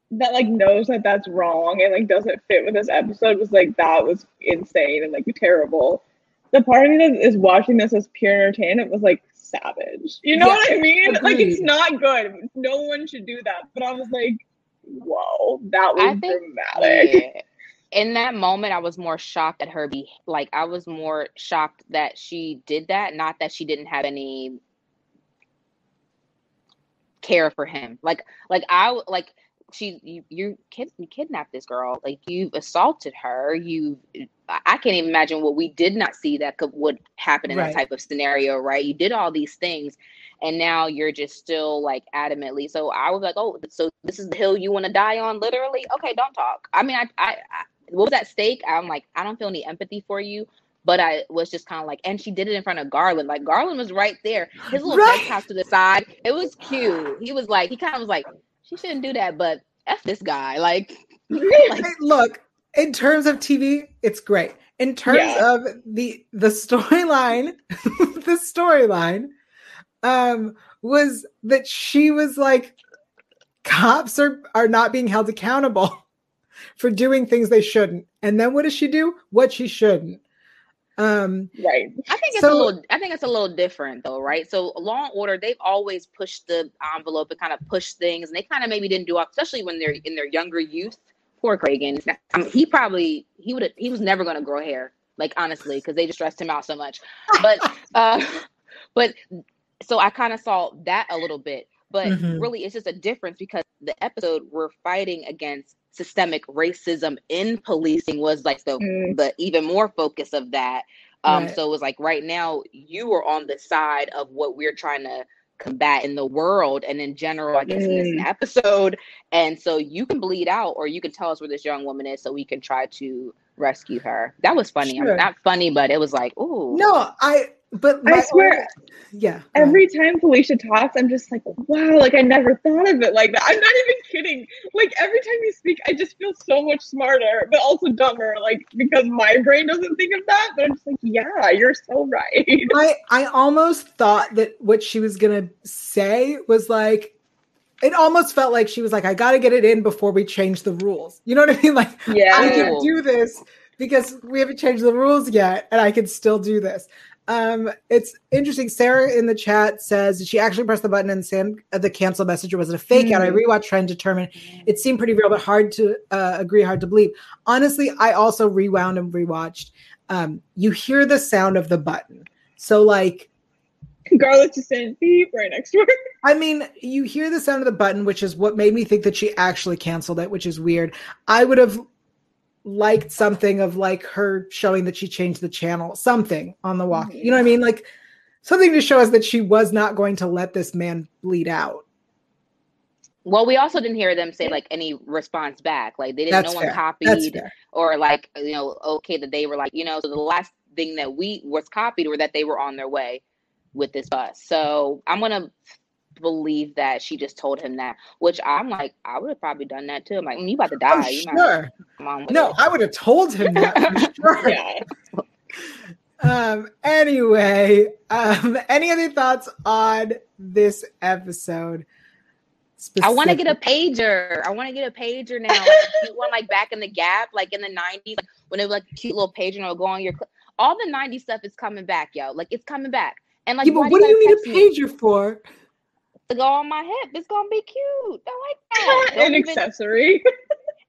that like knows that that's wrong and like doesn't fit with this episode was like that was insane and like terrible. The part of me that is watching this as pure entertainment was like savage. You know yeah, what I mean? Agreed. Like it's not good. No one should do that. But I was like, whoa, that was think, dramatic. Yeah. In that moment, I was more shocked at her. Be- like I was more shocked that she did that, not that she didn't have any care for him. Like like I like. She, you, you, kid, you kidnapped this girl. Like you've assaulted her. You, I can't even imagine what we did not see that could would happen in right. that type of scenario, right? You did all these things, and now you're just still like adamantly. So I was like, oh, so this is the hill you want to die on, literally? Okay, don't talk. I mean, I, I, I what was at stake? I'm like, I don't feel any empathy for you. But I was just kind of like, and she did it in front of Garland. Like Garland was right there. His little right. house to the side. It was cute. He was like, he kind of was like. She shouldn't do that, but F this guy. Like, like. Look, in terms of T V, it's great. In terms yeah. of the the storyline, the storyline um, was that she was like, cops are, are not being held accountable for doing things they shouldn't. And then what does she do? What she shouldn't. Um, right. I think it's so, a little. I think it's a little different though, right? So Law and Order, they've always pushed the envelope and kind of pushed things, and they kind of maybe didn't do, especially when they're in their younger youth. Poor Kragen. I mean, he probably he would he was never going to grow hair, like honestly, because they just stressed him out so much. But uh, but so I kind of saw that a little bit. But mm-hmm. really, it's just a difference because the episode we're fighting against systemic racism in policing was like the, mm. the even more focus of that. Um, right. So it was like right now you are on the side of what we're trying to combat in the world and in general, I guess, mm. in this episode. And so you can bleed out or you can tell us where this young woman is so we can try to rescue her. That was funny. Sure. I mean, not funny, but it was like, ooh. No, I... But I swear, own, yeah. Every right. time Felicia talks, I'm just like, wow, like I never thought of it like that. I'm not even kidding. Like every time you speak, I just feel so much smarter, but also dumber, like because my brain doesn't think of that. But I'm just like, yeah, you're so right. I, I almost thought that what she was gonna say was like, it almost felt like she was like, I gotta get it in before we change the rules. You know what I mean? Like, yeah. I can do this because we haven't changed the rules yet, and I can still do this. Um, it's interesting. Sarah in the chat says, did she actually press the button and send uh, the cancel message, or was it a fake mm. out? I rewatched trying to determine. It seemed pretty real, but hard to uh, agree, hard to believe. Honestly, I also rewound and rewatched. Um, you hear the sound of the button. So like, Garland just said beep right next to her. I mean, you hear the sound of the button, which is what made me think that she actually canceled it, which is weird. I would have liked something of like her showing that she changed the channel, something on the walkie, mm-hmm. you know what I mean? Like something to show us that she was not going to let this man bleed out. Well, we also didn't hear them say like any response back. Like they didn't, That's no fair. One copied or like, you know, okay, that they were like, you know, so the last thing that we was copied were that they were on their way with this bus. So I'm going to believe that she just told him that, which I'm like, I would have probably done that too. I'm like, mm, you about to die. You sure. Might no, it. I would have told him that for sure. Yeah. Um, anyway, um, any other thoughts on this episode? I want to get a pager. I want to get a pager now. Like, one like back in the Gap, like in the nineties, like, when it was like a cute little pager and it'll go on your cl- all the nineties stuff is coming back, yo. Like it's coming back. And like, yeah, but what do you need a pager me? For? To go on my hip. It's gonna be cute. I like that. Don't An even... accessory.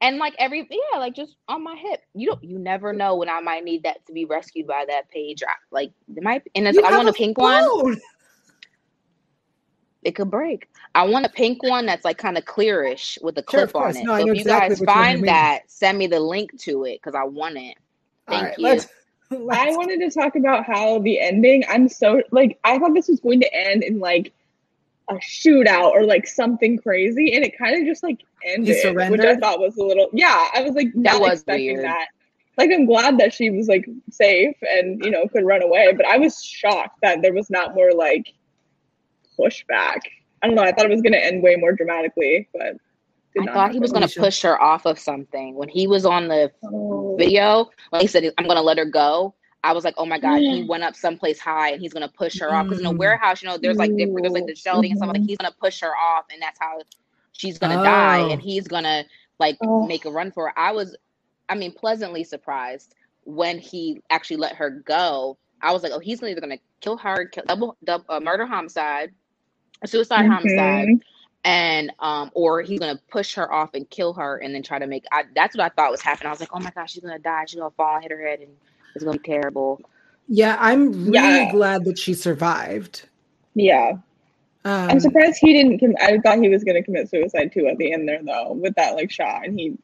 And like every yeah, like just on my hip. You don't you never know when I might need that to be rescued by that pager. Like it might and it's, I want a pink phone. One. It could break. I want a pink one that's like kind of clearish with a clip sure, on it. No, so if you exactly guys find that, send me the link to it because I want it. Thank right, you. Let's... Let's... I wanted to talk about how the ending, I'm so like I thought this was going to end in like a shootout or like something crazy, and it kind of just like ended, which I thought was a little yeah I was like not expecting weird. That like I'm glad that she was like safe and you know could run away, but I was shocked that there was not more like pushback. I don't know, I thought it was going to end way more dramatically, but I thought he was going to push her off of something when he was on the oh. video when he said I'm going to let her go. I was like, oh my God, mm. he went up someplace high and he's going to push her off. Because in a warehouse, you know, there's like different, there's like the shelving and stuff. Like, he's going to push her off and that's how she's going to oh. die. And he's going to like oh. make a run for it. I was, I mean, pleasantly surprised when he actually let her go. I was like, oh, he's either going to kill her, kill, double, double uh, murder homicide, suicide mm-hmm. homicide. And, um, or he's going to push her off and kill her and then try to make, I, that's what I thought was happening. I was like, oh my gosh, she's going to die. She's going to fall and hit her head and it's going to be terrible. Yeah, I'm really yeah. glad that she survived. Yeah. Um, I'm surprised he didn't... Com- I thought he was going to commit suicide, too, at the end there, though, with that, like, shot. And he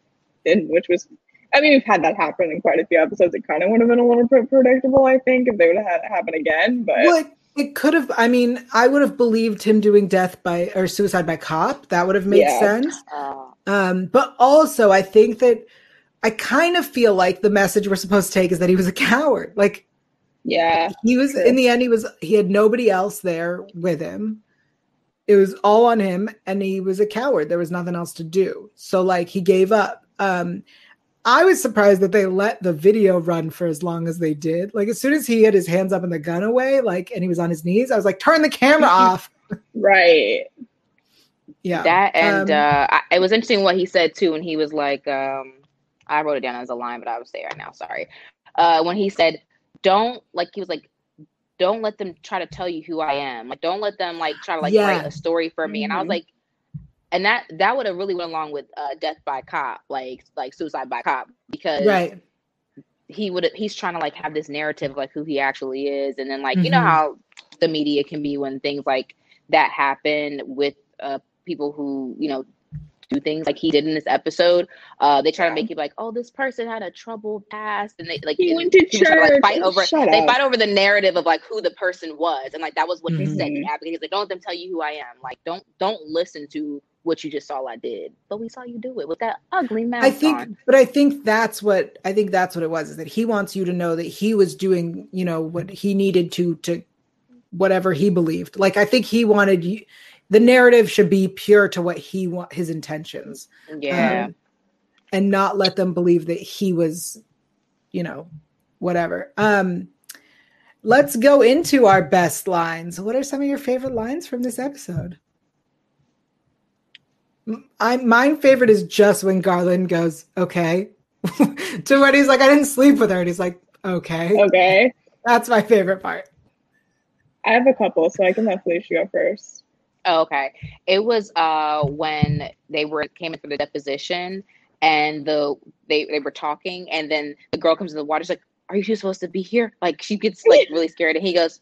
didn't, which was... I mean, we've had that happen in quite a few episodes. It kind of would have been a little bit predictable, I think, if they would have had it happen again, but... Well, it, it could have... I mean, I would have believed him doing death by... or suicide by cop. That would have made yeah. sense. Uh, um, but also, I think that... I kind of feel like the message we're supposed to take is that he was a coward. Like, yeah, he was in the end, he was, he had nobody else there with him. It was all on him and he was a coward. There was nothing else to do. So like he gave up. Um, I was surprised that they let the video run for as long as they did. Like as soon as he had his hands up and the gun away, like, and he was on his knees, I was like, turn the camera off. Right. Yeah. That. And um, uh, I, it was interesting what he said too. And he was like, um, I wrote it down as a line, but I would say right now, sorry. Uh, when he said, don't, like, he was like, don't let them try to tell you who I am. Like, don't let them, like, try to, like, yeah. write a story for me. Mm-hmm. And I was like, and that, that would have really went along with uh, death by cop, like, like suicide by cop, because right. he would, he's trying to, like, have this narrative of, like, who he actually is. And then, like, mm-hmm. you know how the media can be when things like that happen with uh, people who, you know, do things like he did in this episode. Uh, they try yeah. to make you like, oh, this person had a troubled past, and they like he went to church. Try to, like, fight over, Shut they up. fight over the narrative of like who the person was, and like that was what mm-hmm. he said. He's like, don't let them tell you who I am. Like, don't don't listen to what you just saw I did, but we saw you do it with that ugly mask. I think, on. but I think that's what I think that's what it was, is that he wants you to know that he was doing, you know, what he needed to to whatever he believed. Like, I think he wanted you. The narrative should be pure to what he want, his intentions. Yeah. Um, and not let them believe that he was, you know, whatever. Um, let's go into our best lines. What are some of your favorite lines from this episode? I, my favorite is just when Garland goes, okay. to when he's like, I didn't sleep with her. And he's like, okay. Okay. That's my favorite part. I have a couple, so I can let Felicia go first. Oh, okay. It was uh, when they were came in for the deposition, and the they, they were talking, and then the girl comes in the water. She's like, "Are you supposed to be here?" Like, she gets like really scared, and he goes,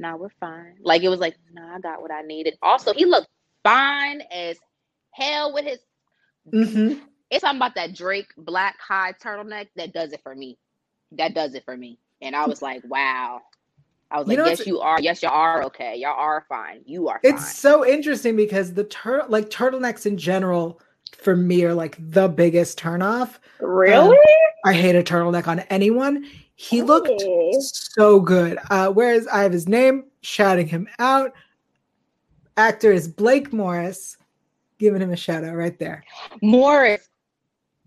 "Nah, we're fine." Like, it was like, "Nah, I got what I needed." Also, he looked fine as hell with his. Mm-hmm. It's something about that Drake black high turtleneck that does it for me. That does it for me, and I was like, "Wow." I was like, you know, yes, you are. Yes, you are. Okay. Y'all are fine. You are fine. It's so interesting because the tur- like turtlenecks in general for me are like the biggest turnoff. Really? Um, I hate a turtleneck on anyone. He oh. looked so good. Uh, whereas I have his name, shouting him out. Actor is Blake Morris. Giving him a shout out right there. Morris.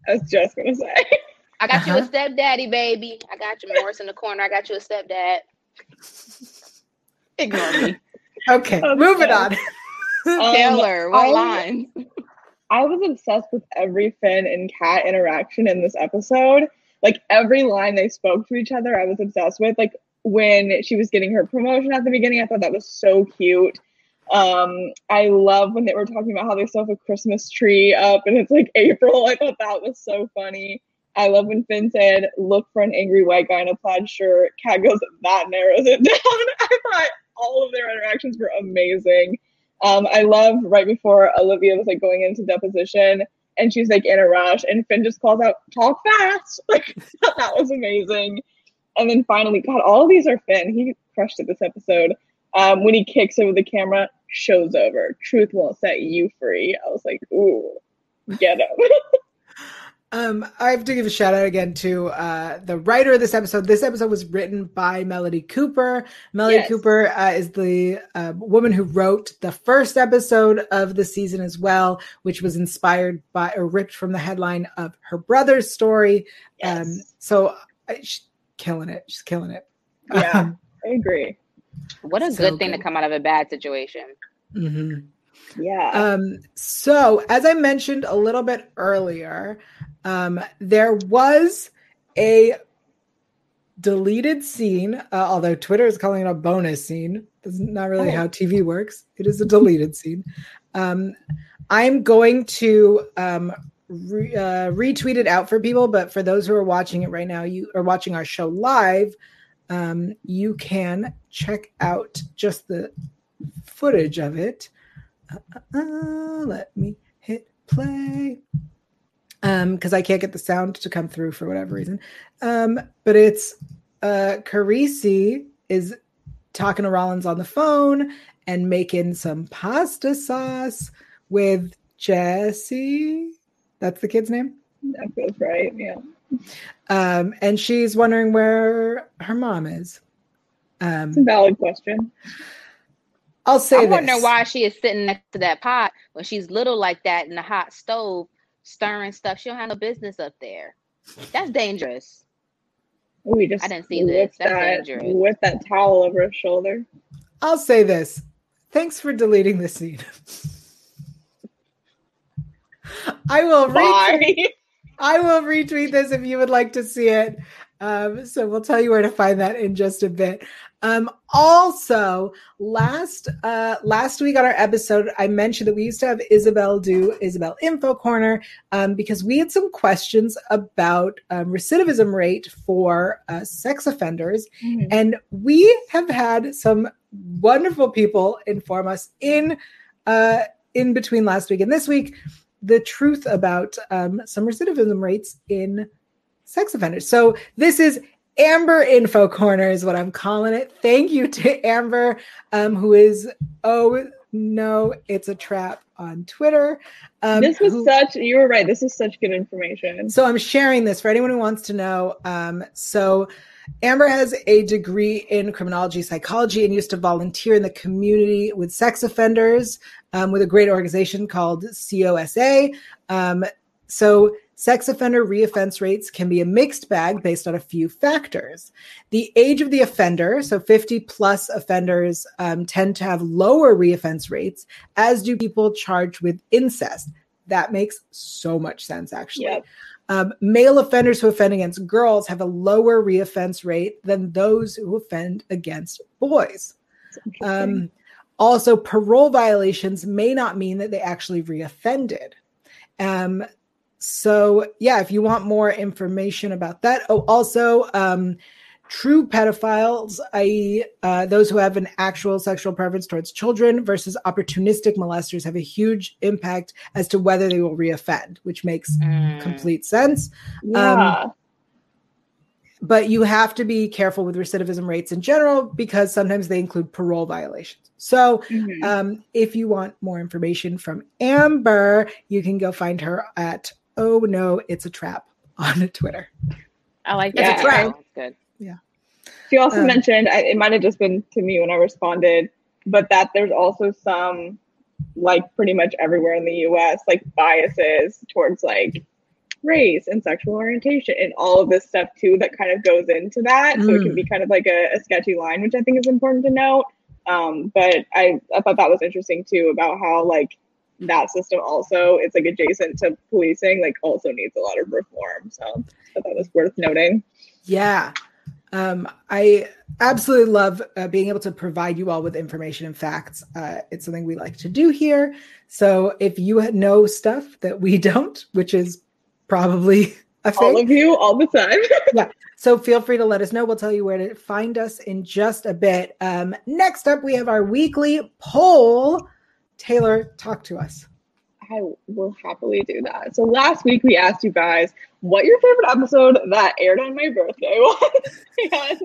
I was just going to say. I got uh-huh. you a stepdaddy, baby. I got you, Morris, in the corner. I got you a stepdad. Ignore me. Okay, okay, moving on. um, Taylor, what I, line? I was obsessed with every Finn and Kat interaction in this episode. Like, every line they spoke to each other, I was obsessed with. Like, when she was getting her promotion at the beginning, I thought that was so cute. Um, I love when they were talking about how they still have a Christmas tree up and it's like April. I thought that was so funny. I love when Finn said, look for an angry white guy in a plaid shirt. Kat goes, that narrows it down. I thought all of their interactions were amazing. Um, I love right before Olivia was like going into deposition and she's like in a rush and Finn just calls out, talk fast. Like, that was amazing. And then finally, God, all of these are Finn. He crushed it this episode. Um, when he kicks over the camera, show's over. Truth won't set you free. I was like, ooh, get him. Um, I have to give a shout out again to uh, the writer of this episode. This episode was written by Melody Cooper. Melody yes. Cooper uh, is the uh, woman who wrote the first episode of the season as well, which was inspired by or ripped from the headline of her brother's story. Yes. Um, so uh, she's killing it. She's killing it. Yeah, um, I agree. What a so good thing good. to come out of a bad situation. Mm-hmm. Yeah. Um, so as I mentioned a little bit earlier, um, there was a deleted scene, uh, although Twitter is calling it a bonus scene. That's not really oh. how T V works. It is a deleted scene. Um, I'm going to um, re- uh, retweet it out for people, but for those who are watching it right now, you are watching our show live. Um, you can check out just the footage of it. Uh, uh, uh, let me hit play um because I can't get the sound to come through for whatever reason, um but it's uh Carisi is talking to Rollins on the phone and making some pasta sauce with Jesse. That's the kid's name, that feels right. Yeah. Um and she's wondering where her mom is. Um it's a valid question. I'll say I this. wonder why she is sitting next to that pot when she's little like that in the hot stove, stirring stuff. She don't have no business up there. That's dangerous. We just I didn't see this. That's that, dangerous. With that towel over her shoulder. I'll say this. Thanks for deleting this scene. I will retweet. I will retweet this if you would like to see it. Um, so we'll tell you where to find that in just a bit. Um, also, last uh, last week on our episode, I mentioned that we used to have Isabel do Isabel Info Corner um, because we had some questions about um, recidivism rate for uh, sex offenders. Mm-hmm. And we have had some wonderful people inform us in uh, in between last week and this week the truth about um, some recidivism rates in sex offenders. So this is Amber Info Corner is what I'm calling it. Thank you to Amber, um, who is, oh no, it's a trap on Twitter. Um, this was who, such, you were right. This is such good information. So I'm sharing this for anyone who wants to know. Um, so Amber has a degree in criminology, psychology, and used to volunteer in the community with sex offenders um, with a great organization called C O S A. Um, so sex offender reoffense rates can be a mixed bag based on a few factors. The age of the offender, so fifty plus offenders um, tend to have lower reoffense rates, as do people charged with incest. That makes so much sense, actually. Yep. Um, male offenders who offend against girls have a lower reoffense rate than those who offend against boys. Um, also, parole violations may not mean that they actually reoffended. Um, So, yeah, if you want more information about that. Oh, also, um, true pedophiles, that is uh, those who have an actual sexual preference towards children versus opportunistic molesters have a huge impact as to whether they will reoffend, which makes mm. complete sense. Yeah. Um, but you have to be careful with recidivism rates in general because sometimes they include parole violations. So mm-hmm. um, if you want more information from Amber, you can go find her at Oh no, it's a trap on Twitter. I like that. It's a trap. That's good. Yeah. She also um, mentioned, I, it might have just been to me when I responded, but that there's also some, like pretty much everywhere in the U S, like biases towards like race and sexual orientation and all of this stuff too that kind of goes into that. Mm. So it can be kind of like a, a sketchy line, which I think is important to note. Um, but I, I thought that was interesting too about how like, that system also, it's like adjacent to policing, like also needs a lot of reform. So I thought was worth noting. Yeah. Um, I absolutely love uh, being able to provide you all with information and facts. Uh, it's something we like to do here. So if you know stuff that we don't, which is probably a thing. All of you, all the time. Yeah. So feel free to let us know. We'll tell you where to find us in just a bit. Um, next up, we have our weekly poll. Taylor, talk to us. I will happily do that. So last week we asked you guys what your favorite episode that aired on my birthday was. Yes.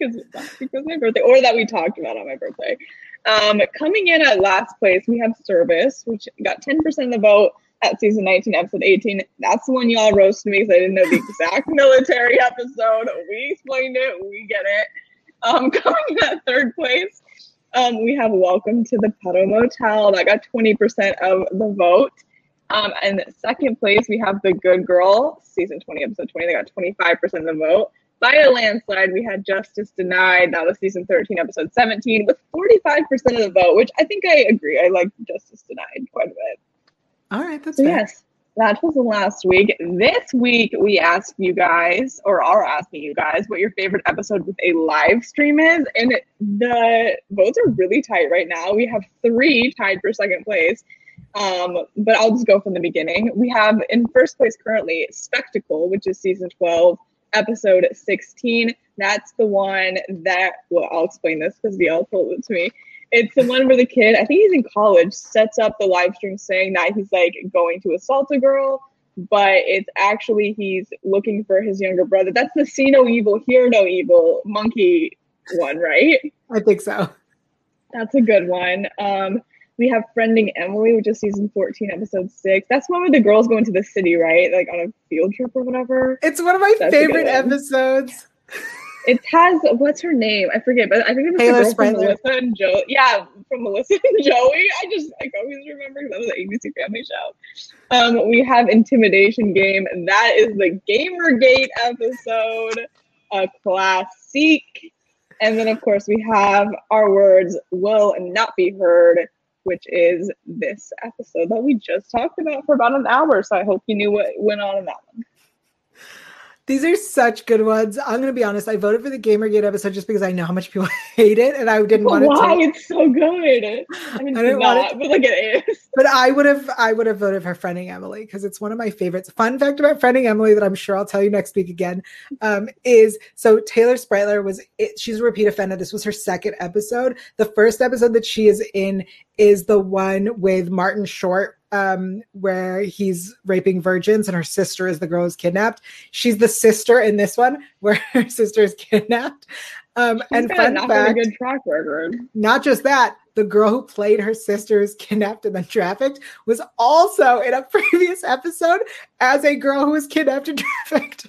Because last week was my birthday, or that we talked about on my birthday. Um, coming in at last place, we have Service, which got ten percent of the vote at season nineteen, episode eighteen. That's the one y'all roasted me because I didn't know the exact military episode. We explained it. We get it. Um, coming in at third place, Um, we have Welcome to the Pedo Motel. That got twenty percent of the vote. Um, and second place, we have The Good Girl, season twenty, episode twenty. They got twenty-five percent of the vote. By a landslide, we had Justice Denied. That was season thirteen, episode seventeen, with forty-five percent of the vote, which I think I agree. I like Justice Denied quite a bit. All right, that's so fair. Yes, that was the last week. This week, we asked you guys, or are asking you guys, what your favorite episode with a live stream is. And the votes are really tight right now. We have three tied for second place. Um, but I'll just go from the beginning. We have in first place currently Spectacle, which is season twelve, episode sixteen. That's the one that, well, I'll explain this because Yael told it to me. It's the one where the kid, I think he's in college, sets up the live stream saying that he's like going to assault a girl, but it's actually he's looking for his younger brother. That's the see no evil, hear no evil monkey one, right? I think so. That's a good one. Um, we have Friending Emily, which is season fourteen, episode six. That's one where the girls go into the city, right? Like on a field trip or whatever. It's one of my That's favorite episodes. It has, what's her name? I forget, but I think it was Taylor the girl from Melissa and Joey. Yeah, from Melissa and Joey. I just, I always remember because that was an A B C Family show. Um, we have Intimidation Game. That is the Gamergate episode, a classic. And then, of course, we have Our Words Will Not Be Heard, which is this episode that we just talked about for about an hour. So I hope you knew what went on in that one. These are such good ones. I'm going to be honest. I voted for the Gamergate episode just because I know how much people hate it, and I didn't want it to. Why? It's so good. I mean, I didn't not, want it, but like it is. But I would have, I would have voted for Friending Emily because it's one of my favorites. Fun fact about Friending Emily that I'm sure I'll tell you next week again um, is so Taylor Spritler was it, she's a repeat offender. This was her second episode. The first episode that she is in is the one with Martin Short, um where he's raping virgins and her sister is the girl who's kidnapped. She's the sister in this one where her sister is kidnapped. Um she's and fun not fact, a good track record. Not just that, the girl who played her sister is kidnapped and then trafficked was also in a previous episode as a girl who was kidnapped and trafficked.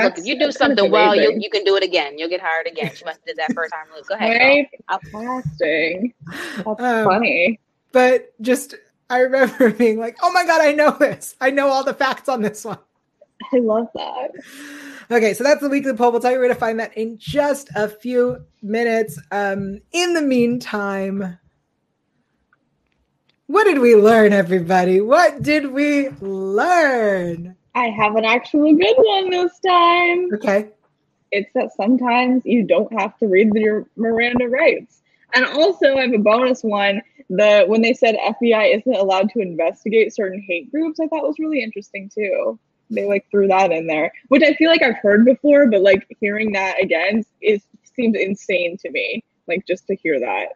Look, if you do something well, you, you can do it again. You'll get hired again. She must have did that first time. Go ahead. Outstanding. That's um, funny. But just, I remember being like, oh my God, I know this. I know all the facts on this one. I love that. Okay, so that's the weekly poll. We'll tell you where to find that in just a few minutes. Um, in the meantime, what did we learn, everybody? What did we learn? I have an actually good one this time. Okay. It's that sometimes you don't have to read your Miranda rights. And also, I have a bonus one. The when they said F B I isn't allowed to investigate certain hate groups, I thought was really interesting too. They like threw that in there, which I feel like I've heard before, but like hearing that again is seems insane to me. Like just to hear that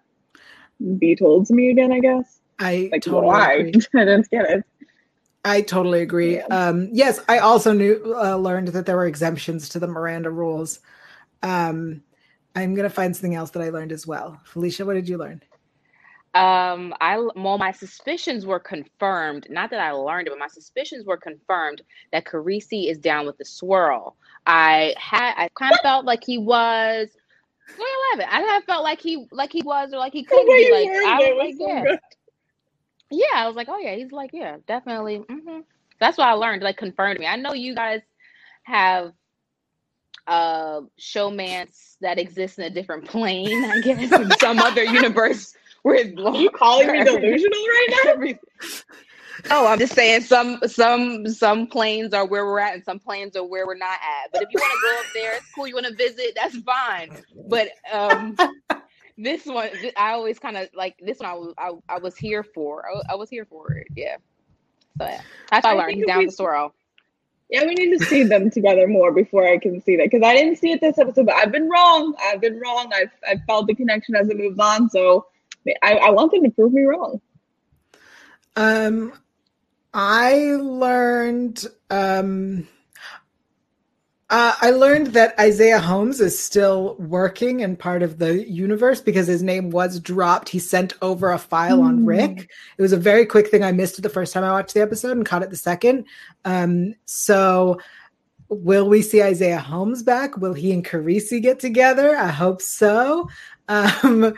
be told to me again, I guess. I like totally why agree. I didn't get it. I totally agree. Yeah. Um, yes, I also knew uh, learned that there were exemptions to the Miranda rules. Um, I'm gonna find something else that I learned as well. Felicia, what did you learn? Um, I well, my suspicions were confirmed. Not that I learned it, but my suspicions were confirmed that Carisi is down with the swirl. I had, I kind of felt like he was. twenty eleven I kind of felt like he, like he was, or like he couldn't be. Like I was like, yeah, yeah. I was like, oh yeah, he's like, yeah, definitely. Mm-hmm. That's what I learned. Like confirmed me. I know you guys have uh showmance that exists in a different plane. I guess in some other universe. With Are you calling me delusional right now? Oh, I'm just saying some some some planes are where we're at and some planes are where we're not at. But if you want to go up there, it's cool. You want to visit, that's fine. But um, this one, I always kind of like this one. I, I, I was here for. I, I was here for it. Yeah. So yeah. That's how I learned. He's down we, the sorrow. Yeah, we need to see them together more before I can see that because I didn't see it this episode. But I've been wrong. I've been wrong. I've I felt the connection as it moves on. So. I, I want them to prove me wrong. Um, I learned. Um, uh, I learned that Isaiah Holmes is still working and part of the universe because his name was dropped. He sent over a file mm. on Rick. It was a very quick thing. I missed it the first time I watched the episode and caught it the second. Um, so. Will we see Isaiah Holmes back? Will he and Carisi get together? I hope so. Um,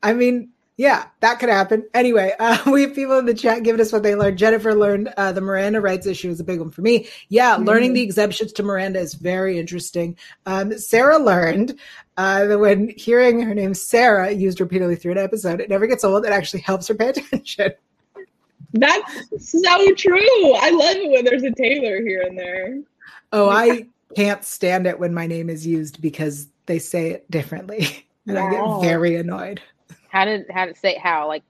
I mean, yeah, that could happen. Anyway, uh, we have people in the chat giving us what they learned. Jennifer learned uh, the Miranda rights issue is a big one for me. Yeah, mm-hmm. Learning the exemptions to Miranda is very interesting. Um, Sarah learned uh, that when hearing her name Sarah used repeatedly through an episode, it never gets old. It actually helps her pay attention. That's so true. I love it when there's a Taylor here and there. Oh, I can't stand it when my name is used because they say it differently. And wow. I get very annoyed. How did how did it say how like?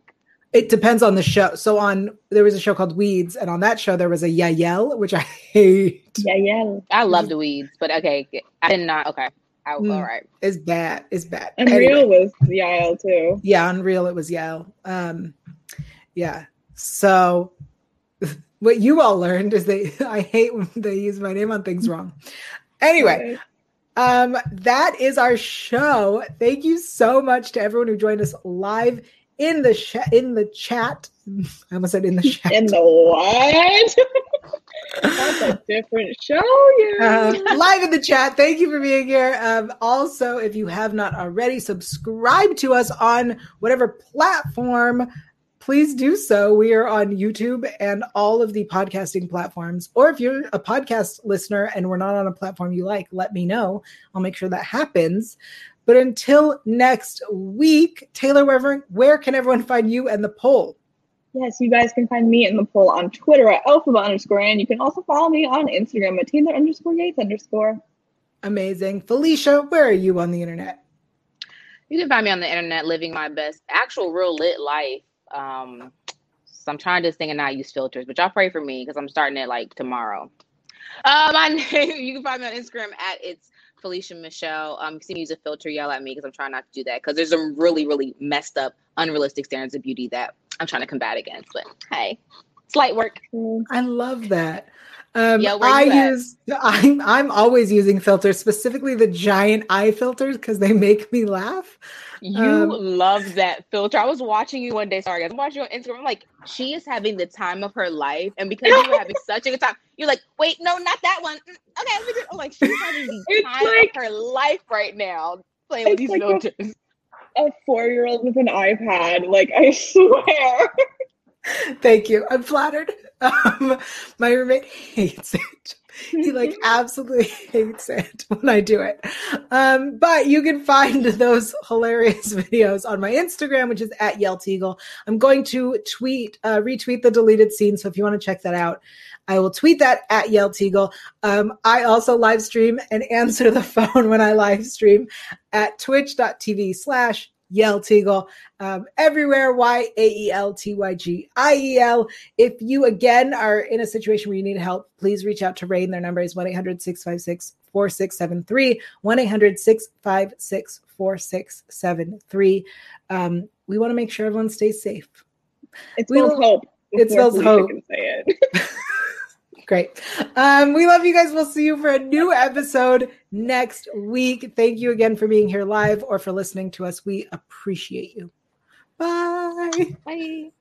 It depends on the show. So on there was a show called Weeds, and on that show there was a Yael, which I hate. Yael, I love the Weeds, but okay, I did not. Okay, I, mm, all right, it's bad, it's bad. Unreal anyway. Was Yael too. Yeah, Unreal it was Yael. Um, yeah. So what you all learned is they I hate when they use my name on things wrong. Anyway. Right. Um, that is our show. Thank you so much to everyone who joined us live in the sh- in the chat. I almost said in the chat. In the what? That's a different show. Yeah. Um, live in the chat. Thank you for being here. Um, also, if you have not already, subscribe to us on whatever platform. Please do so. We are on YouTube and all of the podcasting platforms. Or if you're a podcast listener and we're not on a platform you like, let me know. I'll make sure that happens. But until next week, Taylor, where, where can everyone find you and the poll? Yes, you guys can find me and Nicole on Twitter at alphabet underscore and you can also follow me on Instagram at Taylor underscore Gates underscore. Amazing. Felicia, where are you on the internet? You can find me on the internet living my best, actual real lit life. Um, so I'm trying this thing and not use filters, but y'all pray for me because I'm starting it like tomorrow. Uh, my name, you can find me on Instagram at it's Felicia Michelle. Um, you can use a filter, yell at me because I'm trying not to do that because there's some really, really messed up, unrealistic standards of beauty that I'm trying to combat against. But hey, it's light work. I love that. Um, yeah, I use. I'm I'm always using filters, specifically the giant eye filters, because they make me laugh. You um, love that filter. I was watching you one day. Sorry, guys. I'm watching you on Instagram. I'm like, she is having the time of her life, and because you were having such a good time, you're like, wait, no, not that one. Okay, I'm like, she's having the time like, of her life right now, playing with these like filters. A, a four-year-old with an iPad. Like, I swear. Thank you. I'm flattered. Um, my roommate hates it. He like absolutely hates it when I do it. Um, but you can find those hilarious videos on my Instagram, which is at Yael Tygiel. I'm going to tweet, uh, retweet the deleted scene. So if you want to check that out, I will tweet that at Yael Tygiel. Um, I also live stream and answer the phone when I live stream at twitch.tv slash Yael Tygiel, um, everywhere, Y A E L T Y G I E L. If you, again, are in a situation where you need help, please reach out to RAINN. Their number is one eight hundred six five six four six seven three, one eight hundred six five six four six seven three. Um, we want to make sure everyone stays safe. It smells lo- hope. It smells hope. Can say it. Great. Um, we love you guys. We'll see you for a new episode next week. Thank you again for being here live or for listening to us. We appreciate you. Bye. Bye.